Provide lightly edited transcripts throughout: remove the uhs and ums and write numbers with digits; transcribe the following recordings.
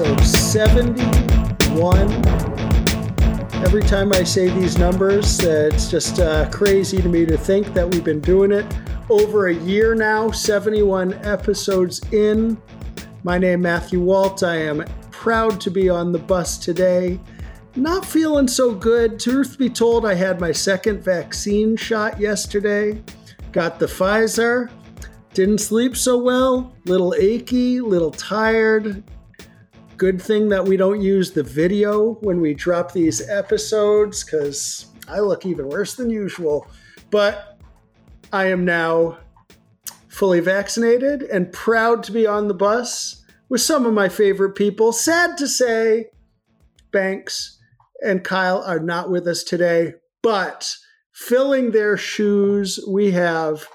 episode 71. Every time I say these numbers, it's just crazy to me to think that we've been doing it over a year now, 71 episodes in. My name is Matthew Walt. I am proud to be on the bus today. Not feeling so good. Truth be told, I had my second vaccine shot yesterday. Got the Pfizer. Didn't sleep so well, little achy, little tired. Good thing that we don't use the video when we drop these episodes because I look even worse than usual. But I am now fully vaccinated and proud to be on the bus with some of my favorite people. Sad to say, Banks and Kyle are not with us today, but filling their shoes, we have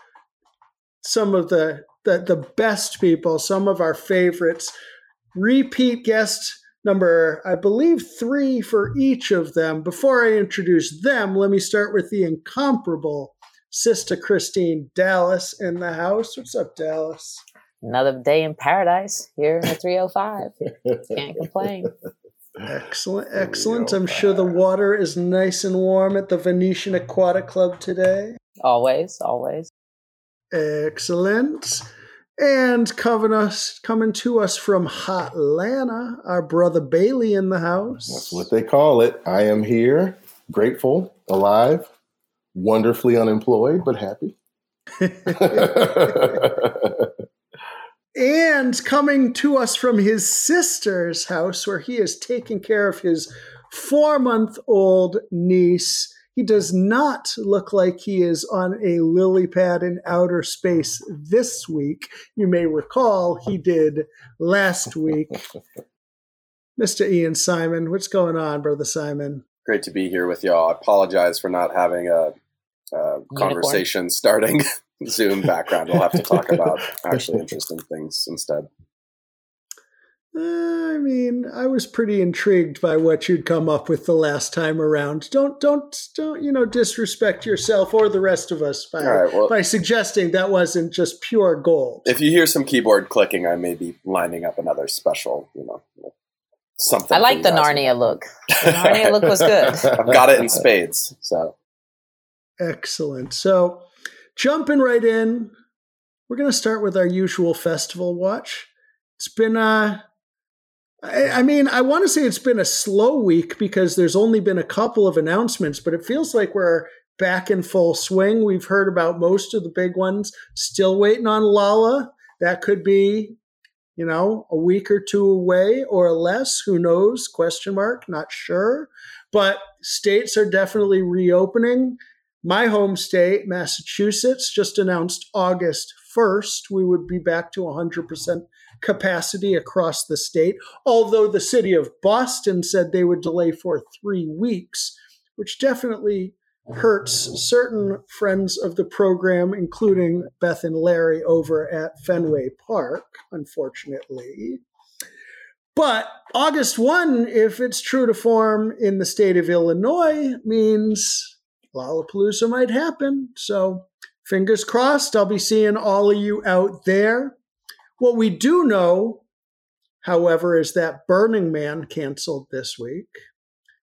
some of the best people, some of our favorites, repeat guest number, I believe, 3 for each of them. Before I introduce them, let me start with the incomparable Sister Christine Dallas in the house. What's up, Dallas? Another day in paradise here in the 305. Can't complain. Excellent, excellent. I'm sure the water is nice and warm at the Venetian Aquatic Club today. Always, always. Excellent. And coming to us from Hotlanta, our brother Bailey in the house. That's what they call it. I am here, grateful, alive, wonderfully unemployed, but happy. And coming to us from his sister's house, where he is taking care of his 4-month-old niece. He does not look like he is on a lily pad in outer space this week. You may recall he did last week. Mr. Ian Simon, what's going on, Brother Simon? Great to be here with y'all. I apologize for not having a conversation starting Zoom background. We'll have to talk about actually interesting things instead. I mean, I was pretty intrigued by what you'd come up with the last time around. Don't disrespect yourself or the rest of us by suggesting that wasn't just pure gold. If you hear some keyboard clicking, I may be lining up another special, something. I like the Narnia look. The Narnia look was good. I've got it in spades. So excellent. So jumping right in, we're going to start with our usual festival watch. It's been I want to say it's been a slow week because there's only been a couple of announcements, but it feels like we're back in full swing. We've heard about most of the big ones. Still waiting on Lolla. That could be, a week or two away or less. Who knows? ? Not sure. But states are definitely reopening. My home state, Massachusetts, just announced August 1st. We would be back to 100% capacity across the state, although the city of Boston said they would delay for 3 weeks, which definitely hurts certain friends of the program, including Beth and Larry over at Fenway Park, unfortunately. But August 1, if it's true to form in the state of Illinois, means Lollapalooza might happen. So fingers crossed, I'll be seeing all of you out there. What we do know, however, is that Burning Man canceled this week,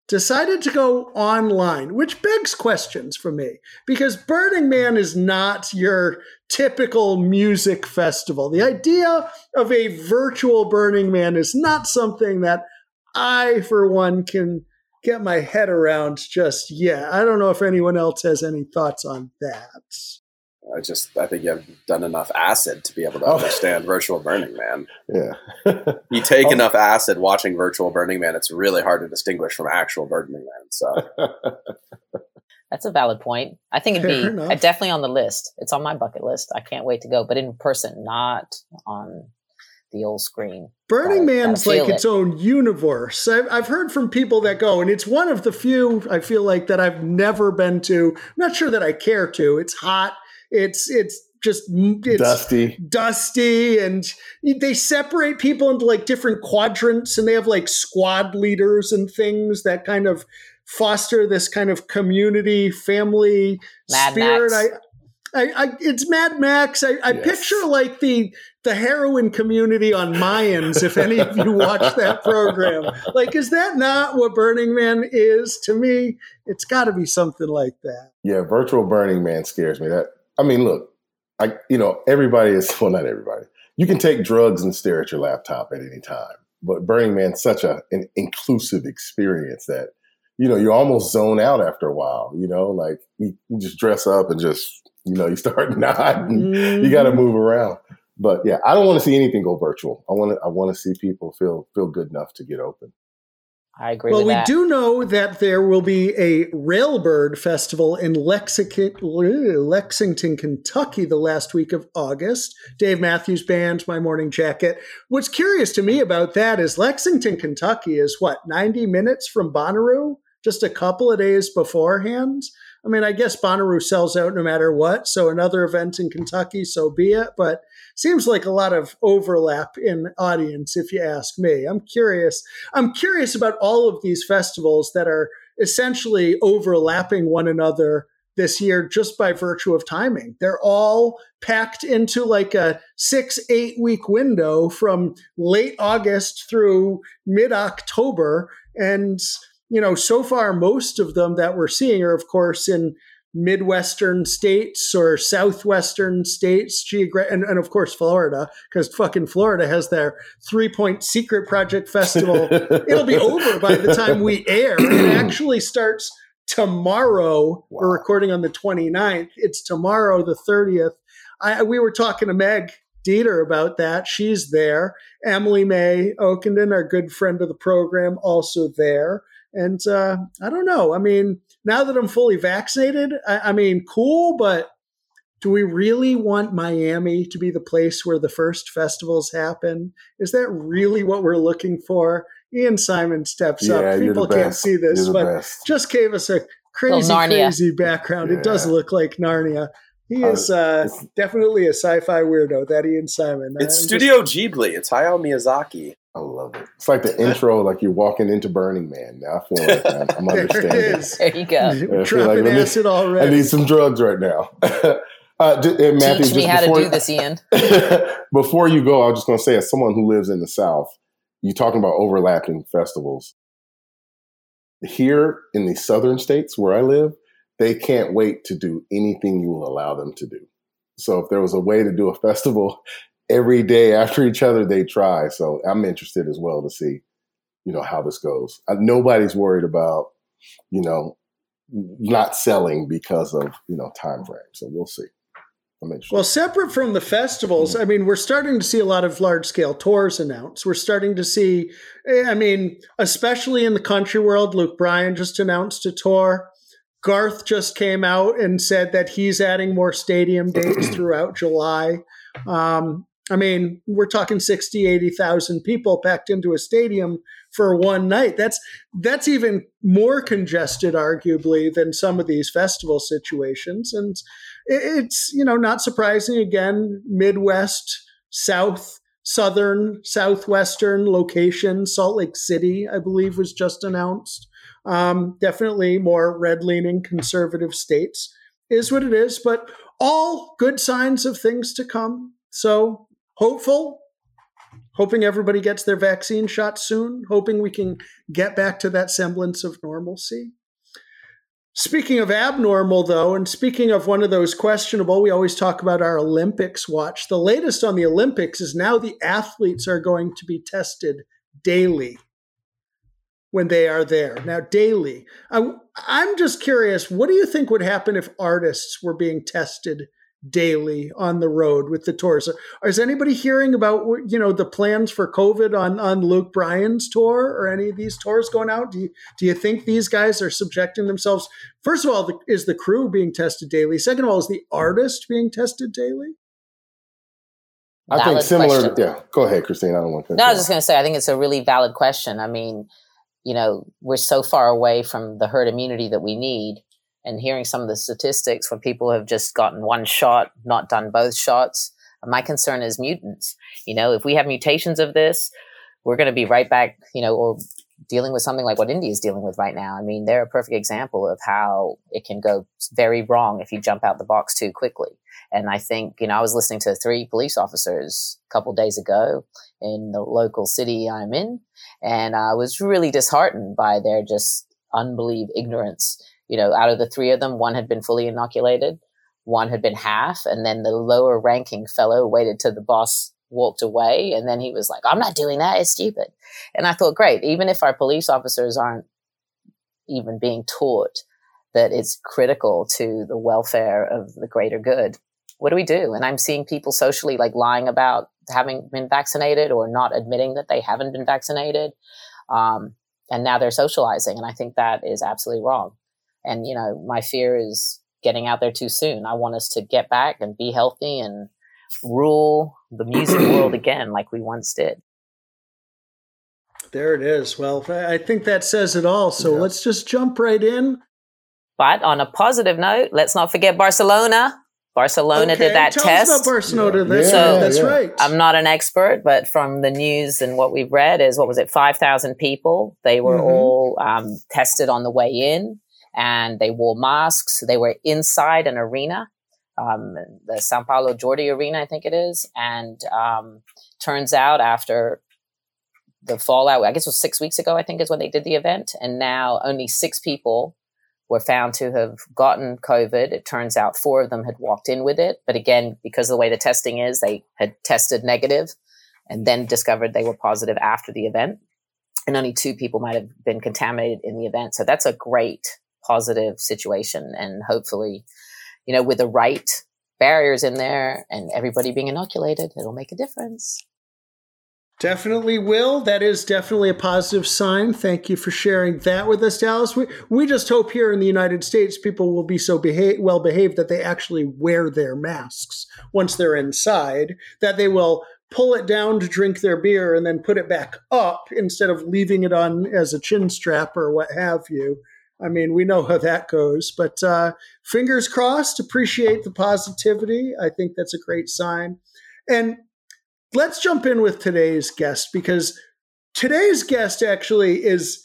decided to go online, which begs questions for me, because Burning Man is not your typical music festival. The idea of a virtual Burning Man is not something that I, for one, can get my head around just yet. I don't know if anyone else has any thoughts on that. I think you have done enough acid to be able to understand virtual Burning Man. Yeah. You take enough acid watching virtual Burning Man, it's really hard to distinguish from actual Burning Man. So that's a valid point. I think it'd be definitely on the list. It's on my bucket list. I can't wait to go, but in person, not on the old screen. Burning Man's like its own universe. I've heard from people that go, and it's one of the few I feel like that I've never been to. I'm not sure that I care to. It's hot. It's dusty, and they separate people into like different quadrants, and they have like squad leaders and things that kind of foster this kind of community, family Mad spirit. Max. It's Mad Max. I picture like the the heroin community on Mayans, if any of you watch that program. Like, is that not what Burning Man is? To me, it's got to be something like that. Yeah, virtual Burning Man scares me. Everybody is, well, not everybody. You can take drugs and stare at your laptop at any time. But Burning Man's such an inclusive experience that, you almost zone out after a while, like you just dress up and just, you start nodding. Mm. You got to move around. But yeah, I don't want to see anything go virtual. I want to see people feel good enough to get open. I agree with that. Well, we do know that there will be a Railbird Festival in Lexington, Kentucky, the last week of August. Dave Matthews Band, My Morning Jacket. What's curious to me about that is Lexington, Kentucky is 90 minutes from Bonnaroo, just a couple of days beforehand. I mean, I guess Bonnaroo sells out no matter what, so another event in Kentucky, so be it. But seems like a lot of overlap in audience, if you ask me. I'm curious about all of these festivals that are essentially overlapping one another this year just by virtue of timing. They're all packed into like a 6-8 week window from late August through mid-October. And, so far most of them that we're seeing are, of course, in Midwestern states or Southwestern states, and of course Florida, because fucking Florida has their 3 Point Secret Project Festival. It'll be over by the time we air. It actually starts tomorrow. Wow. We're recording on the 29th. It's tomorrow, the 30th. We were talking to Meg Dieter about that. She's there. Emily May Okenden, our good friend of the program, also there. And I don't know. I mean, now that I'm fully vaccinated, I mean, cool, but do we really want Miami to be the place where the first festivals happen? Is that really what we're looking for? Ian Simon steps up. People can't see this, but just gave us a crazy background. Yeah. It does look like Narnia. He is definitely a sci-fi weirdo, that Ian Simon. It's Studio Ghibli. It's Hayao Miyazaki. I love it. It's like the intro, like you're walking into Burning Man. Now I feel like I'm understanding. There it is. There you go. Dropping acid already. I need some drugs right now. And Matthew, teach me how to do this, Ian. Before you go, I was just going to say, as someone who lives in the South, you're talking about overlapping festivals. Here in the Southern states where I live, they can't wait to do anything you will allow them to do. So if there was a way to do a festival every day after each other, they try. So I'm interested as well to see, how this goes. Nobody's worried about, not selling because of, time frame. So we'll see. I'm interested. Well, separate from the festivals, I mean, we're starting to see a lot of large-scale tours announced. We're starting to see, especially in the country world, Luke Bryan just announced a tour. Garth just came out and said that he's adding more stadium dates throughout July. We're talking 60, 80,000 people packed into a stadium for one night. That's even more congested, arguably, than some of these festival situations. And it's, not surprising, again, Midwest, South, Southern, Southwestern location. Salt Lake City, I believe, was just announced. Definitely more red-leaning conservative states is what it is, but all good signs of things to come. So hoping everybody gets their vaccine shot soon, hoping we can get back to that semblance of normalcy. Speaking of abnormal, though, and speaking of one of those questionable, we always talk about our Olympics watch. The latest on the Olympics is now the athletes are going to be tested daily when they are there. Now, daily. I'm just curious, what do you think would happen if artists were being tested daily on the road with the tours? Is anybody hearing about, the plans for COVID on Luke Bryan's tour or any of these tours going out? Do you think these guys are subjecting themselves? First of all, is the crew being tested daily? Second of all, is the artist being tested daily? I think similar. Yeah, go ahead, Christine. I don't want to. No, I was just going to say, I think it's a really valid question. I mean, we're so far away from the herd immunity that we need. And hearing some of the statistics where people have just gotten one shot, not done both shots. My concern is mutants. If we have mutations of this, we're going to be right back, or dealing with something like what India is dealing with right now. I mean, they're a perfect example of how it can go very wrong if you jump out the box too quickly. And I think, you know, I was listening to 3 police officers a couple of days ago in the local city I'm in, and I was really disheartened by their just unbelievable ignorance. You know, out of the 3 of them, 1 had been fully inoculated, 1 had been half, and then the lower ranking fellow waited till the boss walked away, and then he was like, I'm not doing that, it's stupid. And I thought, great, even if our police officers aren't even being taught that it's critical to the welfare of the greater good, what do we do? And I'm seeing people socially like lying about having been vaccinated or not admitting that they haven't been vaccinated. And now they're socializing. And I think that is absolutely wrong. And, you know, my fear is getting out there too soon. I want us to get back and be healthy and rule the music world again like we once did. There it is. Well, I think that says it all. So yeah. Let's just jump right in. But on a positive note, let's not forget Barcelona. Barcelona did that test. Tell us about Barcelona. Yeah. That's right. I'm not an expert, but from the news and what we've read is, 5,000 people. They were all tested on the way in, and they wore masks. They were inside an arena, the São Paulo Jordi Arena, I think it is. And turns out after the fallout, I guess it was 6 weeks ago, I think is when they did the event. And now only 6 people were found to have gotten COVID. It turns out 4 of them had walked in with it. But again, because of the way the testing is, they had tested negative and then discovered they were positive after the event. And only 2 people might have been contaminated in the event. So that's a great positive situation. And hopefully, you know, with the right barriers in there and everybody being inoculated, it'll make a difference. Definitely will. That is definitely a positive sign. Thank you for sharing that with us, Dallas. We just hope here in the United States people will be so well behaved that they actually wear their masks once they're inside, that they will pull it down to drink their beer and then put it back up instead of leaving it on as a chin strap or what have you. I mean, we know how that goes, but fingers crossed, appreciate the positivity. I think that's a great sign. And let's jump in with today's guest, because today's guest actually is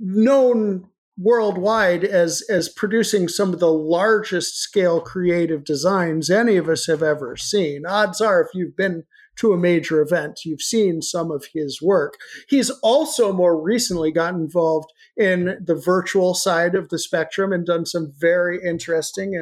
known worldwide as producing some of the largest scale creative designs any of us have ever seen. Odds are, if you've been to a major event, you've seen some of his work. He's also more recently gotten involved in the virtual side of the spectrum and done some very interesting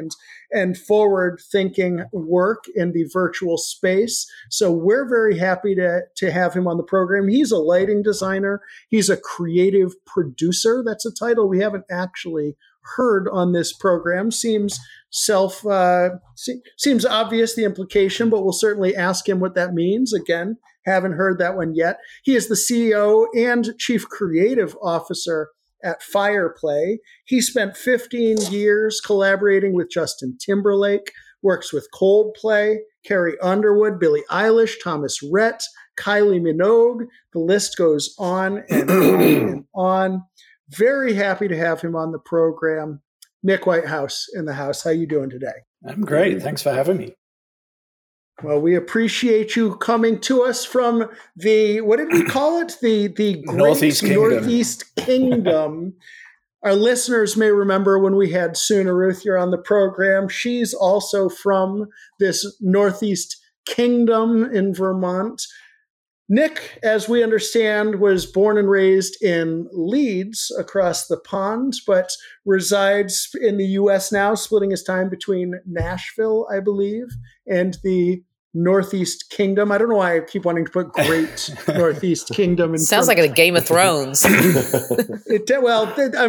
and forward-thinking work in the virtual space. So we're very happy to have him on the program. He's a lighting designer. He's a creative producer. That's a title we haven't actually heard on this program. Seems obvious, the implication, but we'll certainly ask him what that means. Again, haven't heard that one yet. He is the CEO and Chief Creative Officer at Fireplay. He spent 15 years collaborating with Justin Timberlake, works with Coldplay, Carrie Underwood, Billie Eilish, Thomas Rhett, Kylie Minogue. The list goes on and on and on. Very happy to have him on the program. Nick Whitehouse in the house. How are you doing today? I'm great. Thanks for having me. Well, we appreciate you coming to us from the, what did we call it? The Northeast Kingdom. Northeast Kingdom. Our listeners may remember when we had Suna Ruth here on the program. She's also from this Northeast Kingdom in Vermont. Nick, as we understand, was born and raised in Leeds across the pond, but resides in the U.S. now, splitting his time between Nashville, I believe, and the Northeast Kingdom. I don't know why I keep wanting to put great Northeast Kingdom. Sounds like a Game of Thrones. I'm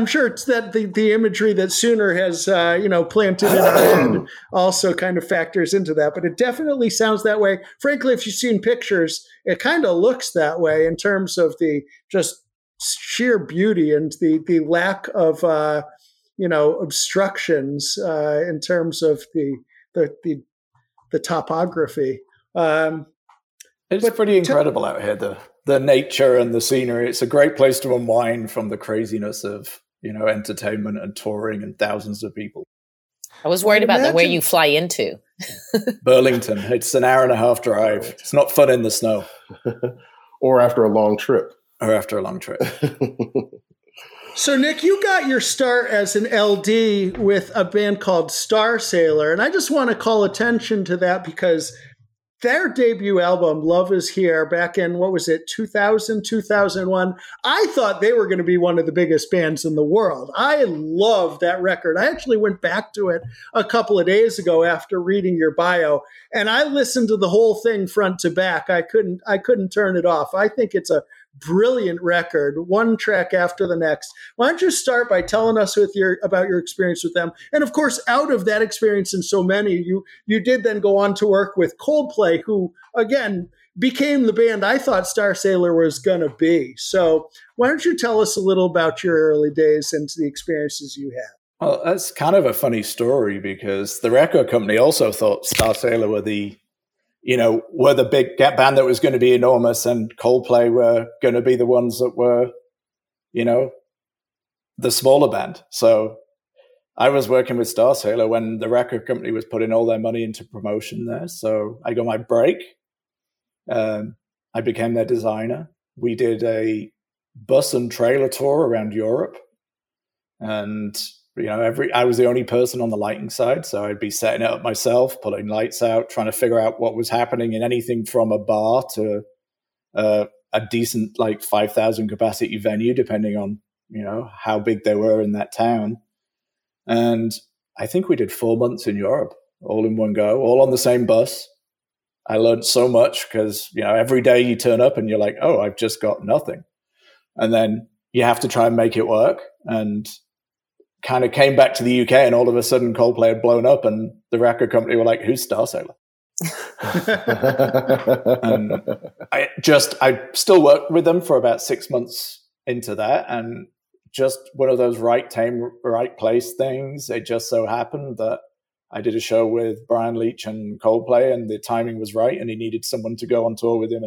sure it's that the imagery that Sooner has, planted in our head also kind of factors into that, but it definitely sounds that way. Frankly, if you've seen pictures, it kind of looks that way in terms of the just sheer beauty and the lack of, obstructions in terms of the topography. It's pretty incredible out here, the nature and the scenery. It's a great place to unwind from the craziness of, entertainment and touring and thousands of people. I was worried about where you fly into. Burlington. It's an hour and a half drive. It's not fun in the snow. Or after a long trip. or after a long trip. So, Nick, you got your start as an LD with a band called Star Sailor. And I just want to call attention to that because their debut album, Love Is Here, back in, 2000, 2001, I thought they were going to be one of the biggest bands in the world. I love that record. I actually went back to it a couple of days ago after reading your bio, and I listened to the whole thing front to back. I couldn't turn it off. I think it's a brilliant record, one track after the next. Why don't you start by telling us about your experience with them? And of course, out of that experience and so many, you did then go on to work with Coldplay, who again became the band I thought Star Sailor was going to be. So why don't you tell us a little about your early days and the experiences you had? Well, that's kind of a funny story because the record company also thought Star Sailor were the big band that was going to be enormous, and Coldplay were going to be the ones that were, the smaller band. So I was working with Star Sailor when the record company was putting all their money into promotion there. So I got my break. I became their designer. We did a bus and trailer tour around Europe. And, I was the only person on the lighting side, so I'd be setting it up myself, pulling lights out, trying to figure out what was happening in anything from a bar to a decent, 5,000 capacity venue, depending on, how big they were in that town. And I think we did 4 months in Europe, all in one go, all on the same bus. I learned so much because, every day you turn up and you're like, oh, I've just got nothing. And then you have to try and make it work. And kind of came back to the UK and all of a sudden Coldplay had blown up and the record company were like, who's Star Sailor? And I still worked with them for about 6 months into that, and just one of those right time, right place things. It just so happened that I did a show with Brian Leach and Coldplay and the timing was right and he needed someone to go on tour with him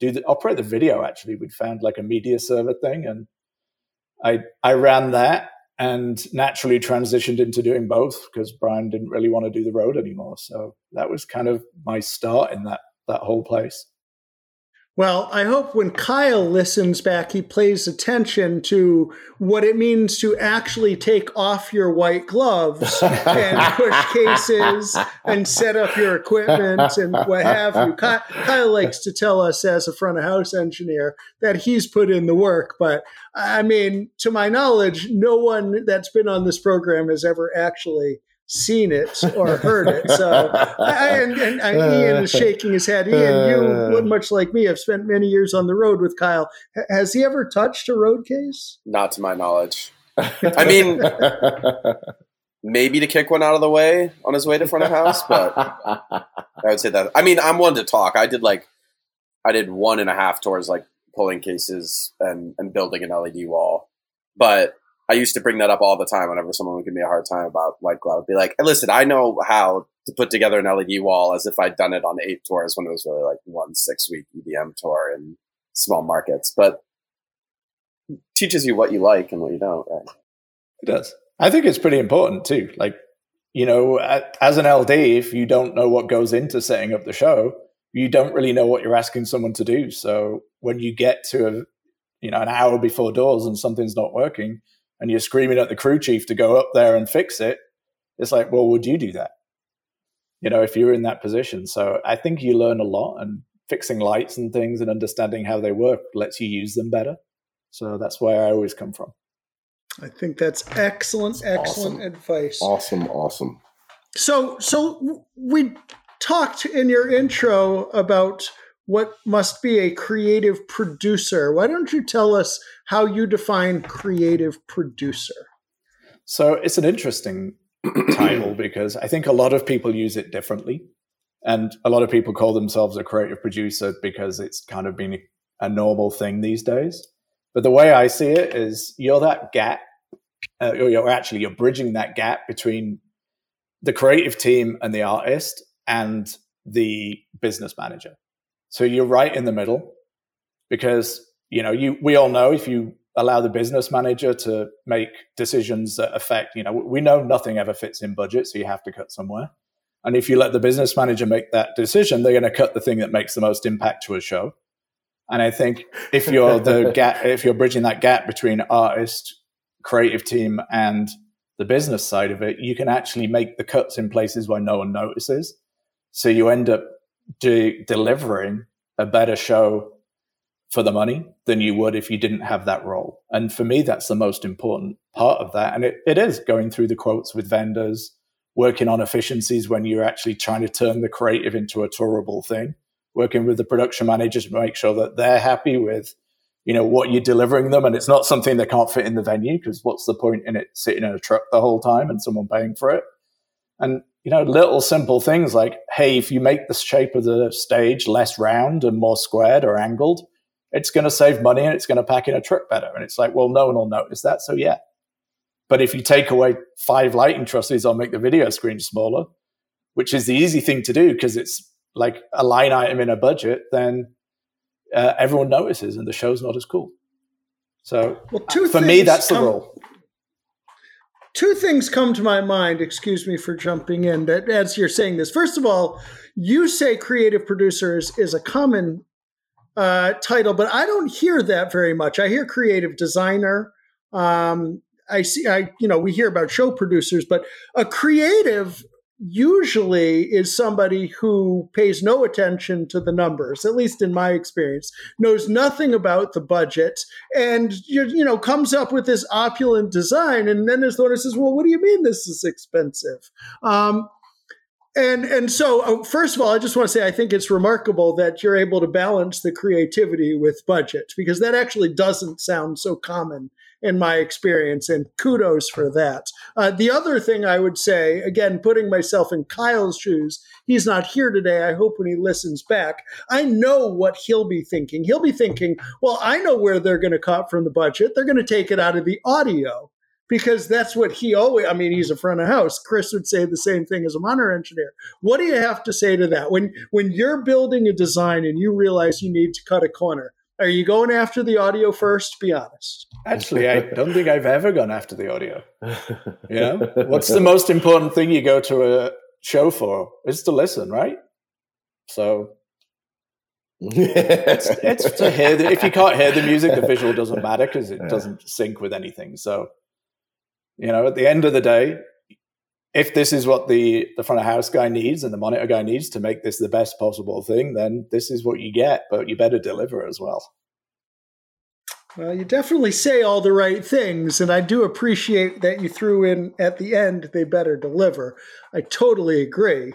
and operate the video, actually. We'd found a media server thing and I ran that. And naturally transitioned into doing both because Brian didn't really want to do the road anymore. So that was kind of my start in that whole place. Well, I hope when Kyle listens back, he pays attention to what it means to actually take off your white gloves and push cases and set up your equipment and what have you. Kyle likes to tell us as a front of house engineer that he's put in the work. But I mean, to my knowledge, no one that's been on this program has ever actually seen it or heard it. So Ian is shaking his head. Ian, you, much like me, have spent many years on the road with Kyle. Has he ever touched a road case? Not to my knowledge. I mean, maybe to kick one out of the way on his way to front of house, but I would say that. I mean, I'm one to talk. I did 1.5 tours, pulling cases and building an LED wall. But I used to bring that up all the time whenever someone would give me a hard time about white glove. I'd be like, listen, I know how to put together an LED wall as if I'd done it on 8 tours when it was really 1 6-week EDM tour in small markets. But it teaches you what you like and what you don't, right? It does. I think it's pretty important too. As an LD, if you don't know what goes into setting up the show, you don't really know what you're asking someone to do. So when you get to an hour before doors and something's not working, and you're screaming at the crew chief to go up there and fix it, it's like, well, would you do that? If you're in that position. So I think you learn a lot, and fixing lights and things and understanding how they work lets you use them better. So that's where I always come from. I think that's excellent awesome. Advice. Awesome. So we talked in your intro about what must be a creative producer. Why don't you tell us how you define creative producer? So it's an interesting title because I think a lot of people use it differently. And a lot of people call themselves a creative producer because it's kind of been a normal thing these days. But the way I see it is you're that gap, you're bridging that gap between the creative team and the artist and the business manager. So you're right in the middle because, we all know if you allow the business manager to make decisions that affect, we know nothing ever fits in budget, so you have to cut somewhere. And if you let the business manager make that decision, they're going to cut the thing that makes the most impact to a show. And I think if you're the gap, if you're bridging that gap between artist, creative team, and the business side of it, you can actually make the cuts in places where no one notices. So you end up delivering a better show for the money than you would if you didn't have that role. And for me, that's the most important part of that. And it is going through the quotes with vendors, working on efficiencies when you're actually trying to turn the creative into a tourable thing, working with the production managers to make sure that they're happy with, you know, what you're delivering them. And it's not something they can't fit in the venue, because what's the point in it sitting in a truck the whole time and someone paying for it? And, you know, little simple things like, hey, if you make the shape of the stage less round and more squared or angled, it's going to save money and it's going to pack in a truck better. And it's like, well, no one will notice that. So yeah. But if you take away 5 lighting trusses, I'll make the video screen smaller, which is the easy thing to do because it's like a line item in a budget, then everyone notices and the show's not as cool. So for me, that's the rule. Two things come to my mind, excuse me for jumping in, that as you're saying this. First of all, you say creative producers is a common title, but I don't hear that very much. I hear creative designer. We hear about show producers, but a creative usually is somebody who pays no attention to the numbers, at least in my experience, knows nothing about the budget, and comes up with this opulent design, and then as the owner says, well, what do you mean this is expensive? So first of all, I just want to say I think it's remarkable that you're able to balance the creativity with budget, because that actually doesn't sound so common in my experience, and kudos for that. The other thing I would say, again, putting myself in Kyle's shoes, he's not here today. I hope when he listens back, I know what he'll be thinking. He'll be thinking, well, I know where they're going to cut from the budget. They're going to take it out of the audio, because that's what he's a front of house. Chris would say the same thing as a monitor engineer. What do you have to say to that? When you're building a design and you realize you need to cut a corner, are you going after the audio first? Be honest. Actually, I don't think I've ever gone after the audio. You know, what's the most important thing you go to a show for? It's to listen, right? So it's to hear. If you can't hear the music, the visual doesn't matter because it doesn't sync with anything. So, you know, at the end of the day, if this is what the front of house guy needs and the monitor guy needs to make this the best possible thing, then this is what you get, but you better deliver as well. Well, you definitely say all the right things, and I do appreciate that you threw in at the end, they better deliver. I totally agree.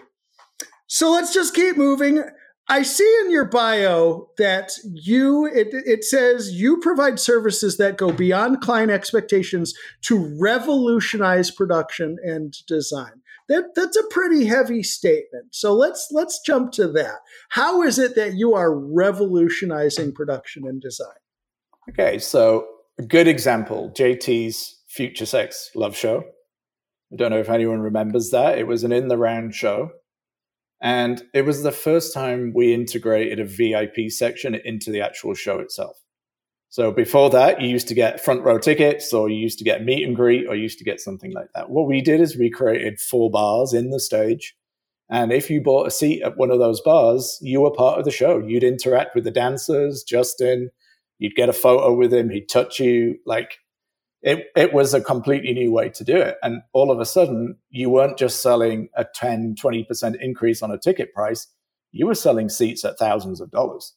So let's just keep moving. I see in your bio that it says you provide services that go beyond client expectations to revolutionize production and design. That's a pretty heavy statement. So let's jump to that. How is it that you are revolutionizing production and design? Okay, so a good example, JT's Future Sex Love Show. I don't know if anyone remembers that. It was an in the round show. And it was the first time we integrated a VIP section into the actual show itself. So before that, you used to get front row tickets, or you used to get meet and greet, or you used to get something like that. What we did is we created 4 bars in the stage. And if you bought a seat at one of those bars, you were part of the show. You'd interact with the dancers, Justin. You'd get a photo with him. He'd touch you. Like it was a completely new way to do it. And all of a sudden, you weren't just selling a 10, 20% increase on a ticket price. You were selling seats at thousands of dollars.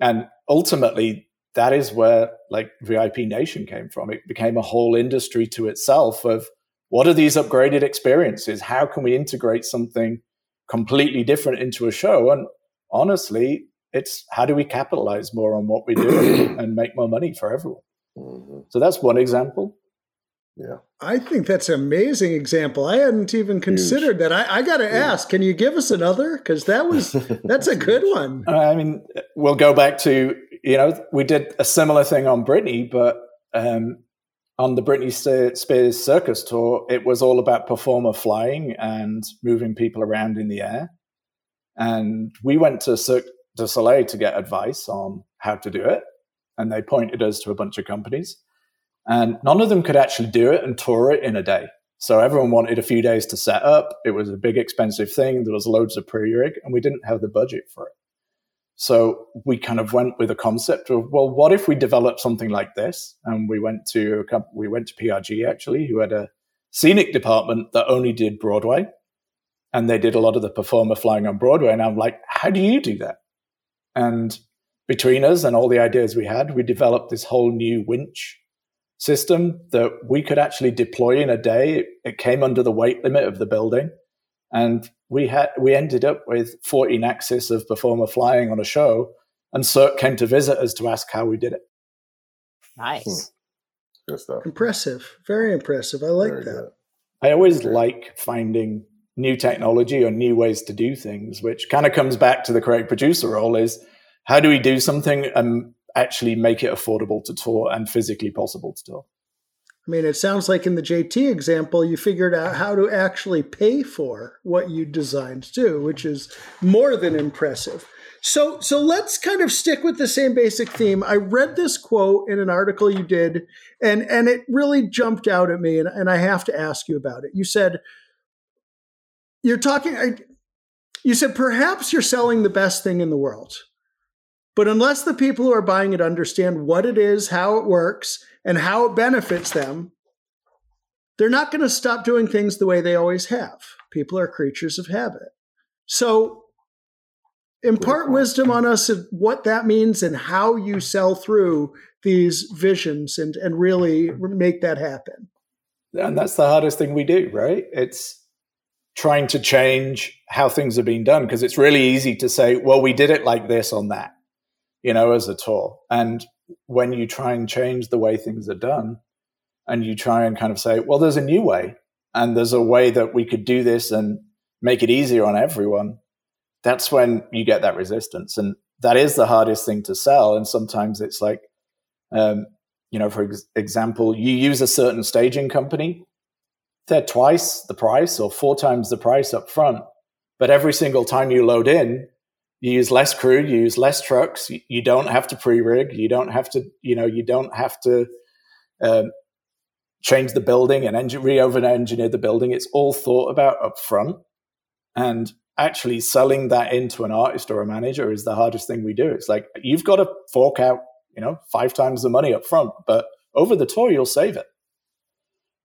And ultimately, that is where like VIP Nation came from. It became a whole industry to itself of what are these upgraded experiences? How can we integrate something completely different into a show? And honestly, it's how do we capitalize more on what we do and make more money for everyone? Mm-hmm. So that's one example. Yeah, I think that's an amazing example. I hadn't even considered that. I got to ask, can you give us another? Because that's a good one. I mean, we'll go back to, you know, we did a similar thing on Britney, but on the Britney Spears circus tour, it was all about performer flying and moving people around in the air. And we went to Cirque du Soleil to get advice on how to do it. And they pointed us to a bunch of companies. And none of them could actually do it and tour it in a day. So everyone wanted a few days to set up. It was a big, expensive thing. There was loads of pre-rig, and we didn't have the budget for it. So we kind of went with a concept of, well, what if we develop something like this? And we went to PRG, actually, who had a scenic department that only did Broadway. And they did a lot of the performer flying on Broadway. And I'm like, how do you do that? And between us and all the ideas we had, we developed this whole new winch system that we could actually deploy in a day. It came under the weight limit of the building. And we ended up with 14 axis of performer flying on a show, and CERT came to visit us to ask how we did it. Nice. Good stuff. Impressive. Very impressive. I like Very that. Good. I always like finding new technology or new ways to do things, which kind of comes back to the creative producer role is how do we do something and actually make it affordable to tour and physically possible to tour? I mean, it sounds like in the JT example, you figured out how to actually pay for what you designed too, which is more than impressive. So let's kind of stick with the same basic theme. I read this quote in an article you did, and it really jumped out at me, and I have to ask you about it. You said, perhaps you're selling the best thing in the world, but unless the people who are buying it understand what it is, how it works, and how it benefits them, they're not going to stop doing things the way they always have. People are creatures of habit. So impart wisdom on us of what that means and how you sell through these visions and really make that happen. And that's the hardest thing we do, right? It's trying to change how things are being done, because it's really easy to say, well, we did it like this on that, as a tour. And when you try and change the way things are done and you try and kind of say, well, there's a new way and there's a way that we could do this and make it easier on everyone, that's when you get that resistance. And that is the hardest thing to sell. And sometimes it's like, for example, you use a certain staging company, they're twice the price or four times the price up front. But every single time you load in, you use less crew, you use less trucks, you don't have to pre-rig, you don't have to change the building and re-over-engineer the building. It's all thought about up front. And actually selling that into an artist or a manager is the hardest thing we do. It's like, you've got to fork out, 5 times the money up front, but over the tour, you'll save it.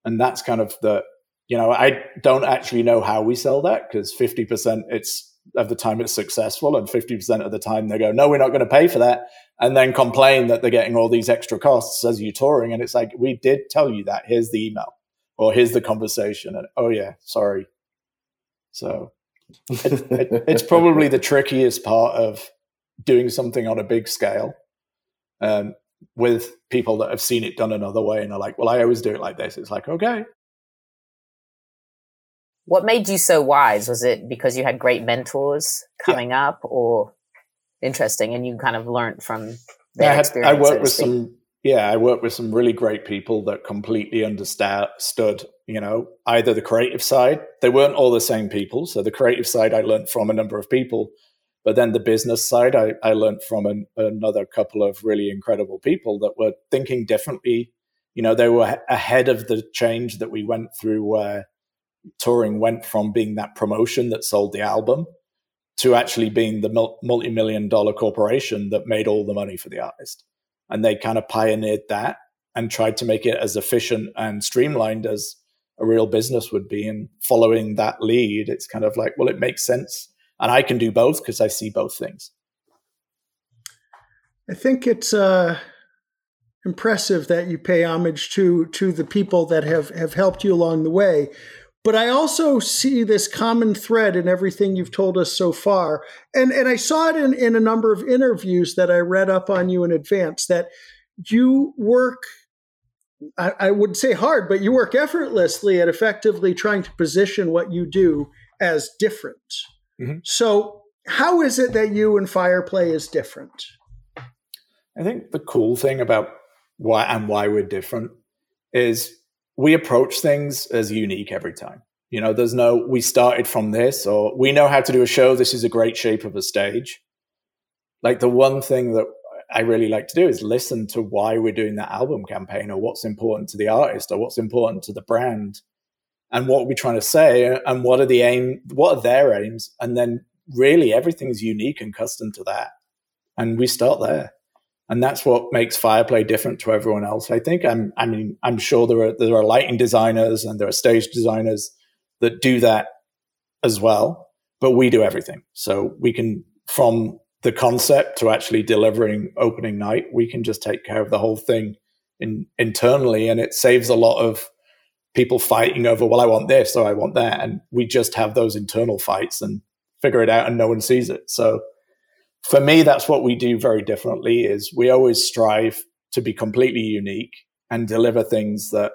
And that's kind of I don't actually know how we sell that, because 50% of the time it's successful, and 50% of the time they go, no, we're not going to pay for that, and then complain that they're getting all these extra costs as you're touring. And it's like, we did tell you that. Here's the email, or here's the conversation, and oh yeah, sorry. So it's probably the trickiest part of doing something on a big scale with people that have seen it done another way and are like, well, I always do it like this. It's like, okay. What made you so wise? Was it because you had great mentors coming up, or interesting, and you kind of learned from their experience? I worked with some really great people that completely understood, either the creative side. They weren't all the same people. So the creative side, I learned from a number of people, but then the business side, I learned from another couple of really incredible people that were thinking differently. They were ahead of the change that we went through, where touring went from being that promotion that sold the album to actually being the multi-million-dollar corporation that made all the money for the artist. And they kind of pioneered that and tried to make it as efficient and streamlined as a real business would be. And following that lead, it's kind of like, well, it makes sense. And I can do both because I see both things. I think it's impressive that you pay homage to the people that have helped you along the way. But I also see this common thread in everything you've told us so far. And I saw it in a number of interviews that I read up on you in advance, that you work, I would say hard, but you work effortlessly at effectively trying to position what you do as different. Mm-hmm. So how is it that you and Fireplay is different? I think the cool thing about why we're different is we approach things as unique every time. There's no, we started from this, or we know how to do a show. This is a great shape of a stage. Like, the one thing that I really like to do is listen to why we're doing that album campaign, or what's important to the artist, or what's important to the brand, and what we're trying to say, and what are their aims. And then really everything's unique and custom to that. and we start there. And that's what makes Fireplay different to everyone else, I think. I'm sure there are lighting designers and there are stage designers that do that as well, but we do everything. So we can, from the concept to actually delivering opening night, we can just take care of the whole thing internally, and it saves a lot of people fighting over, well, I want this or I want that. And we just have those internal fights and figure it out, and no one sees it. So for me, that's what we do very differently, is we always strive to be completely unique and deliver things that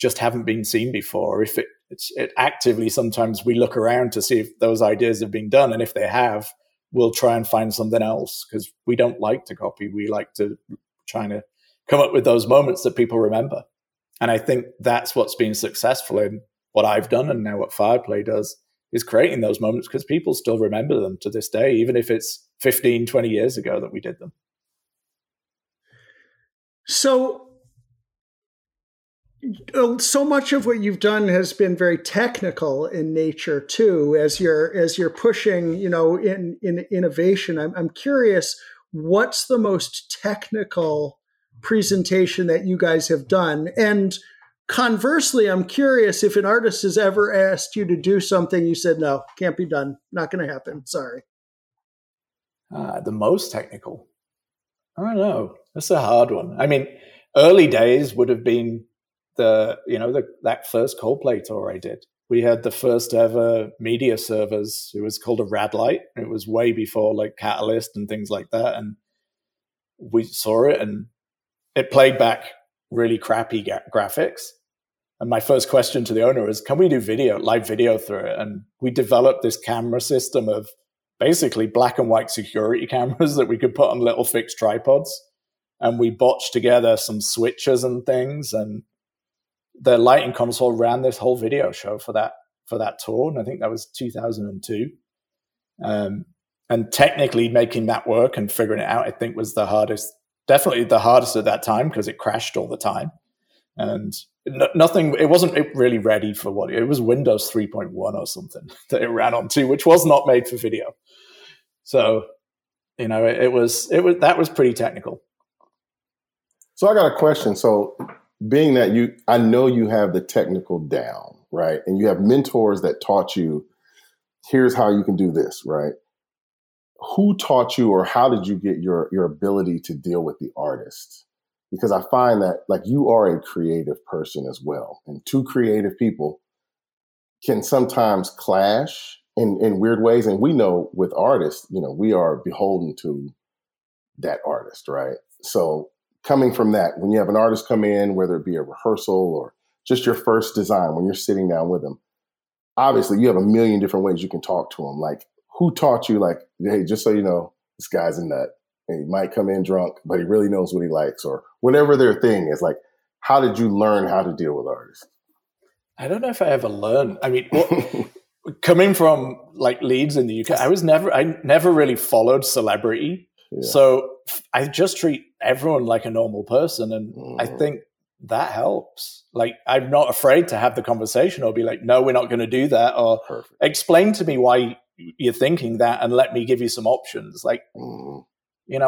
just haven't been seen before. If it actively, sometimes we look around to see if those ideas have been done. And if they have, we'll try and find something else, because we don't like to copy. We like to try to come up with those moments that people remember. And I think that's what's been successful in what I've done, and now what Fireplay does, is creating those moments, because people still remember them to this day, even if it's 15, 20 years ago that we did them. So much of what you've done has been very technical in nature too, as you're pushing, in innovation. I'm curious, what's the most technical presentation that you guys have done? And conversely, I'm curious if an artist has ever asked you to do something you said, no, can't be done, not going to happen, sorry. The most technical? I don't know. That's a hard one. I mean, early days would have been that first Coldplay tour I did. We had the first ever media servers. It was called a rad light. It was way before like Catalyst and things like that. And we saw it, and it played back really crappy graphics. And my first question to the owner was, can we do live video through it? And we developed this camera system of basically black and white security cameras that we could put on little fixed tripods. And we botched together some switches and things. And the lighting console ran this whole video show for that tour. And I think that was 2002. And technically making that work and figuring it out, I think, was the hardest, definitely the hardest at that time, because it crashed all the time. And it wasn't really ready for what it was, Windows 3.1 or something that it ran onto, which was not made for video. So, it was that was pretty technical. So I got a question. So being that I know you have the technical down, right? And you have mentors that taught you, here's how you can do this, right? Who taught you, or how did you get your ability to deal with the artist? Because I find that, like, you are a creative person as well. And two creative people can sometimes clash in weird ways. And we know with artists, we are beholden to that artist, right? So coming from that, when you have an artist come in, whether it be a rehearsal or just your first design, when you're sitting down with them, obviously you have a million different ways you can talk to them. Like, who taught you, like, hey, just so you know, this guy's a nut. And he might come in drunk, but he really knows what he likes, or whatever their thing is. Like, how did you learn how to deal with artists? I don't know if I ever learned. I mean, coming from like Leeds in the UK, I never really followed celebrity. Yeah. So I just treat everyone like a normal person. And I think that helps. Like, I'm not afraid to have the conversation or be like, no, we're not going to do that. Or explain to me why you're thinking that and let me give you some options. Like,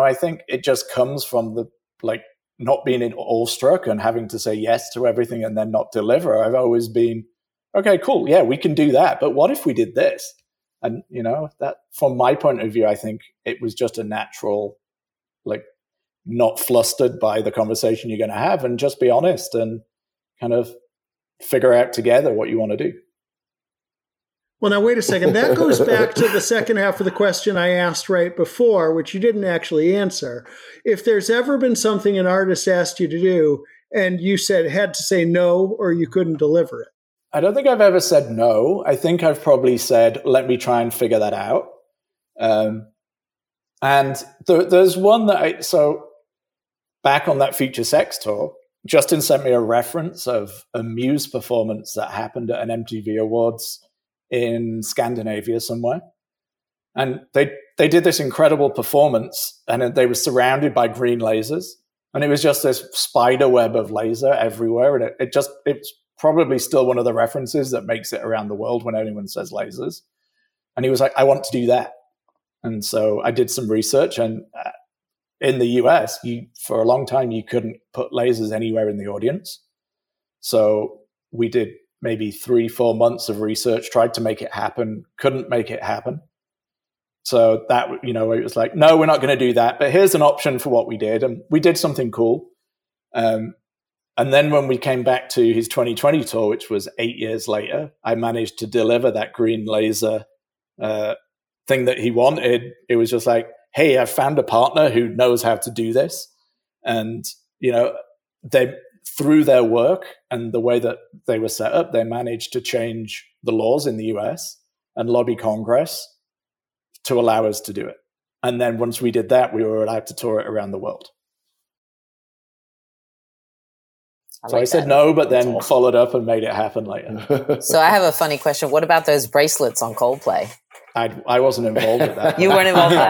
I think it just comes from the, like, not being awestruck and having to say yes to everything and then not deliver. I've always been, okay, cool, yeah, we can do that, but what if we did this? And, that from my point of view, I think it was just a natural, like, not flustered by the conversation you're going to have, and just be honest and kind of figure out together what you want to do. Well, now, wait a second. That goes back to the second half of the question I asked right before, which you didn't actually answer. If there's ever been something an artist asked you to do and you said, had to say no, or you couldn't deliver it. I don't think I've ever said no. I think I've probably said, let me try and figure that out. And there's one that so back on that Future Sex tour, Justin sent me a reference of a Muse performance that happened at an MTV Awards in Scandinavia somewhere. And they did this incredible performance, and they were surrounded by green lasers. And it was just this spider web of laser everywhere. And it's probably still one of the references that makes it around the world when anyone says lasers. And he was like, I want to do that. And so I did some research, and in the US, for a long time, you couldn't put lasers anywhere in the audience. So we did maybe 3-4 months of research, tried to make it happen, couldn't make it happen. So that, you know, it was like, no, we're not going to do that, but here's an option for what we did. And we did something cool. And then when we came back to his 2020 tour, which was 8 years later, I managed to deliver that green laser thing that he wanted. It was just like, hey, I found a partner who knows how to do this. And, you know, they, through their work and the way that they were set up, they managed to change the laws in the US and lobby Congress to allow us to do it. And then once we did that, we were allowed to tour it around the world. So I said no, but then followed up and made it happen later. So I have a funny question. What about those bracelets on Coldplay? I wasn't involved with that. You weren't involved with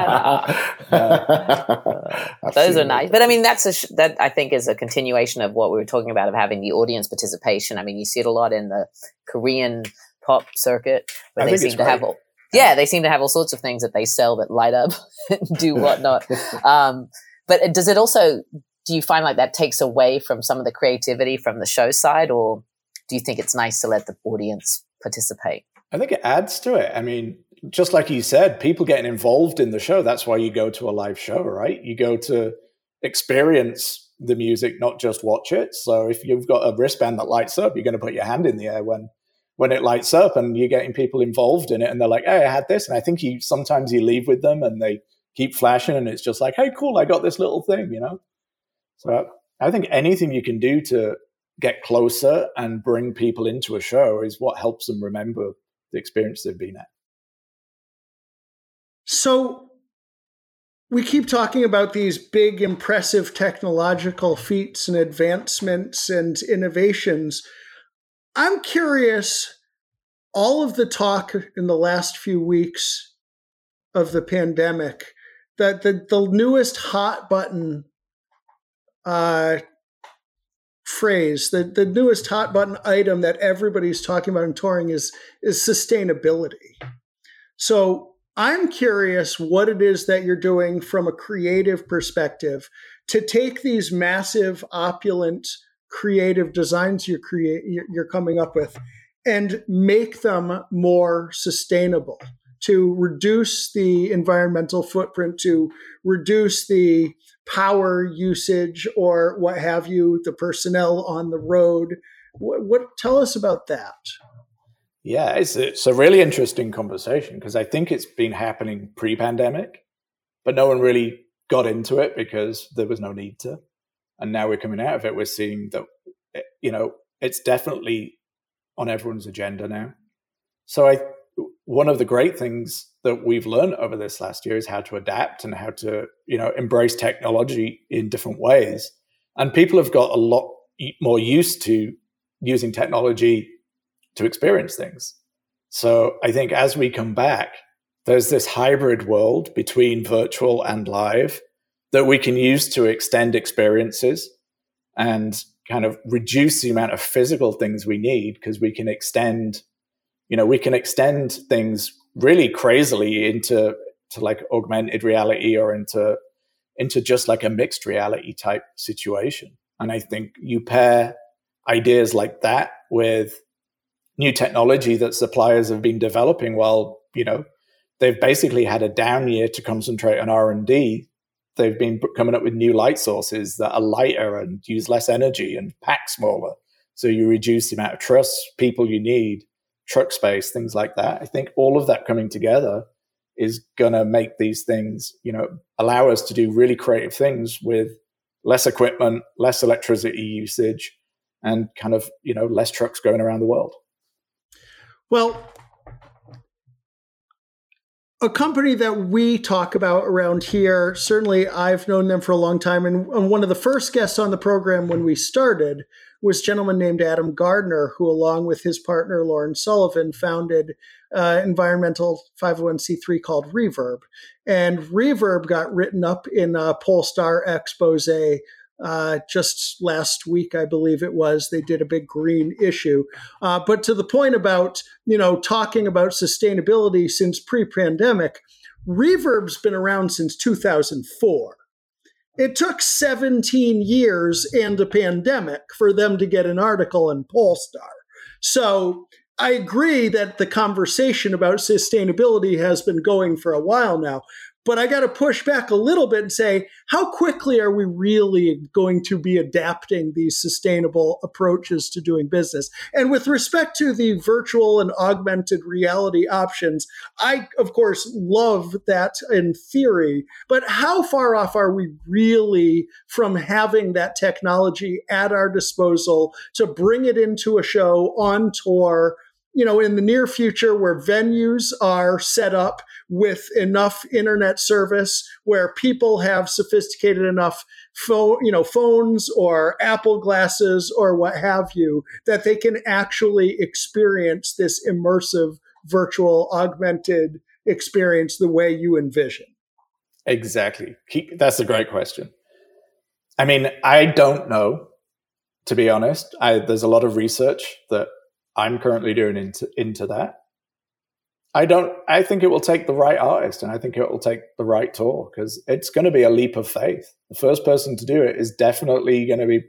that? Those are nice. But I mean, that I think is a continuation of what we were talking about, of having the audience participation. I mean, you see it a lot in the Korean pop circuit, where they seem to have all, they seem to have all sorts of things that they sell that light up and do whatnot. But does it also... do you find like that takes away from some of the creativity from the show side, or do you think it's nice to let the audience participate? I think it adds to it. I mean, just like you said, people getting involved in the show, that's why you go to a live show, right? You go to experience the music, not just watch it. So if you've got a wristband that lights up, you're going to put your hand in the air when it lights up, and you're getting people involved in it, and they're like, hey, I had this. And I think sometimes you leave with them and they keep flashing, and it's just like, hey, cool, I got this little thing, you know? So I think anything you can do to get closer and bring people into a show is what helps them remember the experience they've been at. So we keep talking about these big, impressive technological feats and advancements and innovations. I'm curious, all of the talk in the last few weeks of the pandemic, that the newest hot button phrase, the newest hot button item that everybody's talking about in touring is sustainability. So I'm curious what it is that you're doing from a creative perspective to take these massive, opulent, creative designs you're coming up with and make them more sustainable, to reduce the environmental footprint, to reduce the power usage or what have you, the personnel on the road. What tell us about that? Yeah, it's a really interesting conversation, because I think it's been happening pre-pandemic, but no one really got into it because there was no need to. And now we're coming out of it, we're seeing that, you know, it's definitely on everyone's agenda now. So one of the great things that we've learned over this last year is how to adapt and how to, you know, embrace technology in different ways. And people have got a lot more used to using technology to experience things. So I think as we come back, there's this hybrid world between virtual and live that we can use to extend experiences and kind of reduce the amount of physical things we need, because we can extend, you know, we can extend things really crazily into like augmented reality, or into just like a mixed reality type situation. And I think you pair ideas like that with new technology that suppliers have been developing while, you know, they've basically had a down year to concentrate on R&D. They've been coming up with new light sources that are lighter and use less energy and pack smaller. So you reduce the amount of people you need, truck space, things like that. I think all of that coming together is going to make these things, you know, allow us to do really creative things with less equipment, less electricity usage, and kind of, you know, less trucks going around the world. Well, a company that we talk about around here, certainly I've known them for a long time, and one of the first guests on the program when we started was a gentleman named Adam Gardner, who, along with his partner, Lauren Sullivan, founded environmental 501c3 called Reverb. And Reverb got written up in a Pollstar expose just last week, I believe it was. They did a big green issue. But to the point about, you know, talking about sustainability since pre-pandemic, Reverb's been around since 2004. It took 17 years and a pandemic for them to get an article in Pollstar. So I agree that the conversation about sustainability has been going for a while now, but I got to push back a little bit and say, how quickly are we really going to be adapting these sustainable approaches to doing business? And with respect to the virtual and augmented reality options, I, of course, love that in theory, but how far off are we really from having that technology at our disposal to bring it into a show on tour? You know, in the near future where venues are set up with enough internet service, where people have sophisticated enough phones or Apple glasses or what have you, that they can actually experience this immersive, virtual, augmented experience the way you envision? Exactly. That's a great question. I mean, I don't know, to be honest. There's a lot of research that I'm currently doing into that. I think it will take the right artist, and I think it will take the right tour, because it's going to be a leap of faith. The first person to do it is definitely going to be,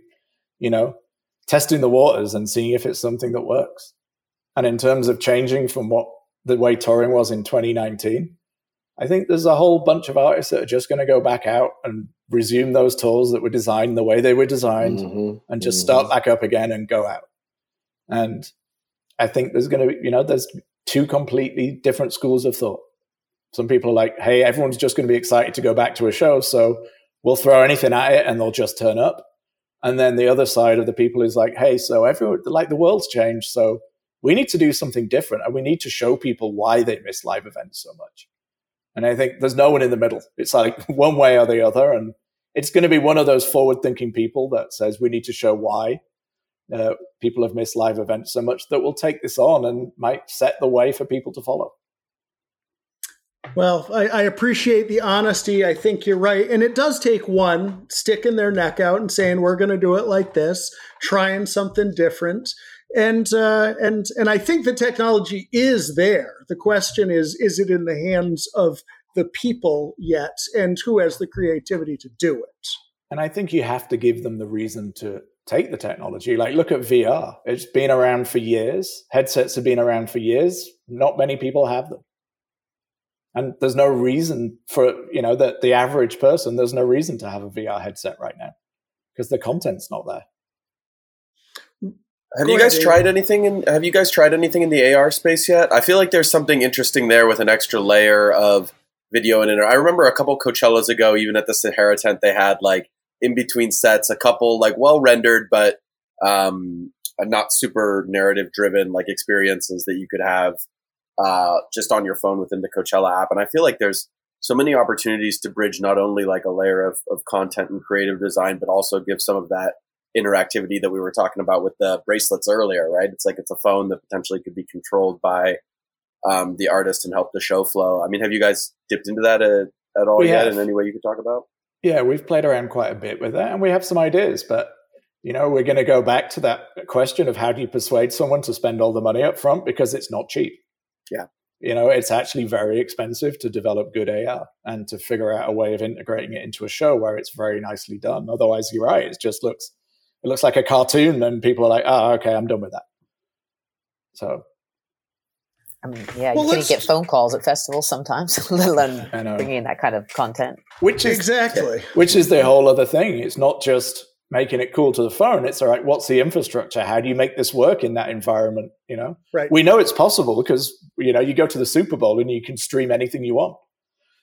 testing the waters and seeing if it's something that works. And in terms of changing from what the way touring was in 2019, I think there's a whole bunch of artists that are just going to go back out and resume those tours that were designed the way they were designed, and just start back up again and go out. And I think there's going to be, there's two completely different schools of thought. Some people are like, hey, everyone's just going to be excited to go back to a show, so we'll throw anything at it and they'll just turn up. And then the other side of the people is like, hey, so everyone, like, the world's changed, so we need to do something different, and we need to show people why they miss live events so much. And I think there's no one in the middle. It's like one way or the other, and it's going to be one of those forward-thinking people that says we need to show why people have missed live events so much that will take this on and might set the way for people to follow. Well, I appreciate the honesty. I think you're right. And it does take one sticking their neck out and saying, we're going to do it like this, trying something different. And I think the technology is there. The question is it in the hands of the people yet? And who has the creativity to do it? And I think you have to give them the reason to take the technology. Like, look at VR. It's been around for years. Headsets have been around for years. Not many people have them. And there's no reason for, the average person, there's no reason to have a VR headset right now because the content's not there. Have you guys tried anything in the AR space yet? I feel like there's something interesting there with an extra layer of video in it. I remember a couple Coachellas ago, even at the Sahara tent, they had like in between sets, a couple like well-rendered, but not super narrative-driven like experiences that you could have just on your phone within the Coachella app. And I feel like there's so many opportunities to bridge not only like a layer of content and creative design, but also give some of that interactivity that we were talking about with the bracelets earlier, right? It's like it's a phone that potentially could be controlled by the artist and help the show flow. I mean, have you guys dipped into that at all yet in any way you could talk about? Yeah, we've played around quite a bit with that, and we have some ideas, but we're going to go back to that question of how do you persuade someone to spend all the money up front, because it's not cheap. Yeah. It's actually very expensive to develop good AR and to figure out a way of integrating it into a show where it's very nicely done. Otherwise, you're right, it looks like a cartoon, and people are like, oh, okay, I'm done with that. So I mean, yeah, you couldn't get phone calls at festivals sometimes, let alone bringing in that kind of content. Which is the whole other thing. It's not just making it cool to the phone. It's all right, what's the infrastructure? How do you make this work in that environment? Right. We know it's possible because, you go to the Super Bowl and you can stream anything you want.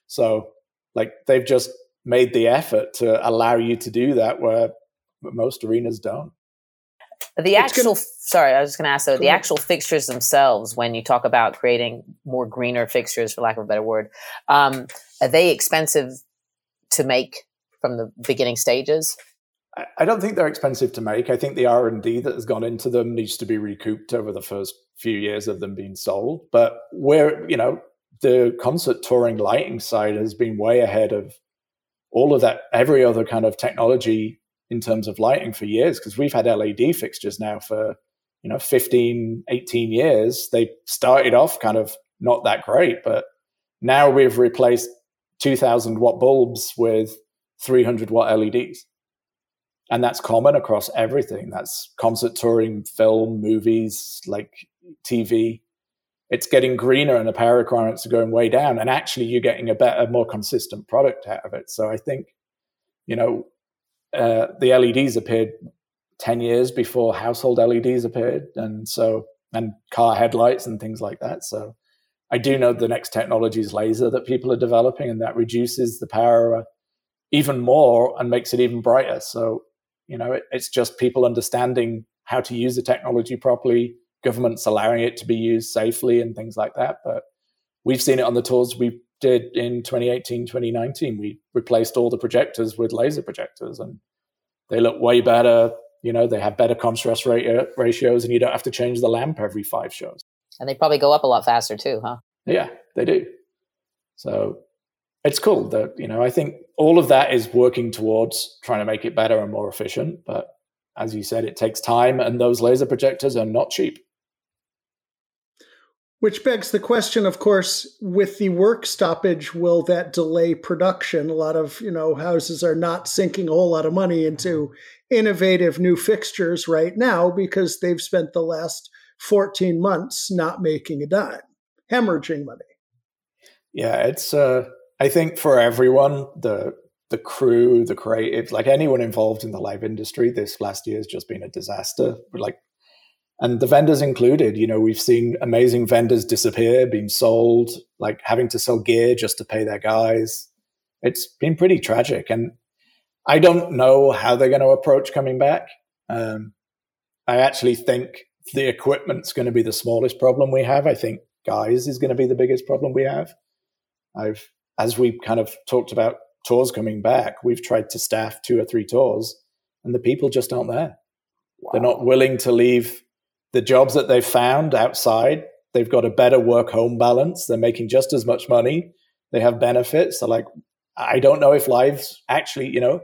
So like they've just made the effort to allow you to do that where most arenas don't. I was just going to ask though, the actual fixtures themselves, when you talk about creating more greener fixtures, for lack of a better word, are they expensive to make from the beginning stages? I don't think they're expensive to make. I think the R&D that has gone into them needs to be recouped over the first few years of them being sold. But where, the concert touring lighting side has been way ahead of all of that, every other kind of technology in terms of lighting for years, because we've had LED fixtures now for 15, 18 years. They started off kind of not that great, but now we've replaced 2,000 watt bulbs with 300 watt LEDs. And that's common across everything. That's concert touring, film, movies, like TV. It's getting greener and the power requirements are going way down. And actually you're getting a better, more consistent product out of it. So I think, you know, the LEDs appeared 10 years before household LEDs appeared. And so, and car headlights and things like that. So I do know the next technology is laser that people are developing, and that reduces the power even more and makes it even brighter. So, you know, it's just people understanding how to use the technology properly, governments allowing it to be used safely and things like that. But we've seen it on the tours we did in 2018, 2019. We replaced all the projectors with laser projectors and they look way better. You know, they have better contrast ratios and you don't have to change the lamp every five shows. And they probably go up a lot faster too, huh? Yeah, they do. So it's cool that, you know, I think all of that is working towards trying to make it better and more efficient. But as you said, it takes time and those laser projectors are not cheap. Which begs the question, of course, with the work stoppage, will that delay production? A lot of, you know, houses are not sinking a whole lot of money into innovative new fixtures right now because they've spent the last 14 months not making a dime, hemorrhaging money. Yeah, it's, I think for everyone, the crew, the creative, like anyone involved in the live industry, this last year has just been a disaster. And the vendors included, you know, we've seen amazing vendors disappear, being sold, like having to sell gear just to pay their guys. It's been pretty tragic. And I don't know how they're going to approach coming back. I actually think the equipment's going to be the smallest problem we have. I think guys is going to be the biggest problem we have. As we kind of talked about tours coming back, we've tried to staff 2 or 3 tours and the people just aren't there. Wow. They're not willing to leave the jobs that they've found outside. They've got a better work-home balance. They're making just as much money. They have benefits. They're like, I don't know if lives actually, you know,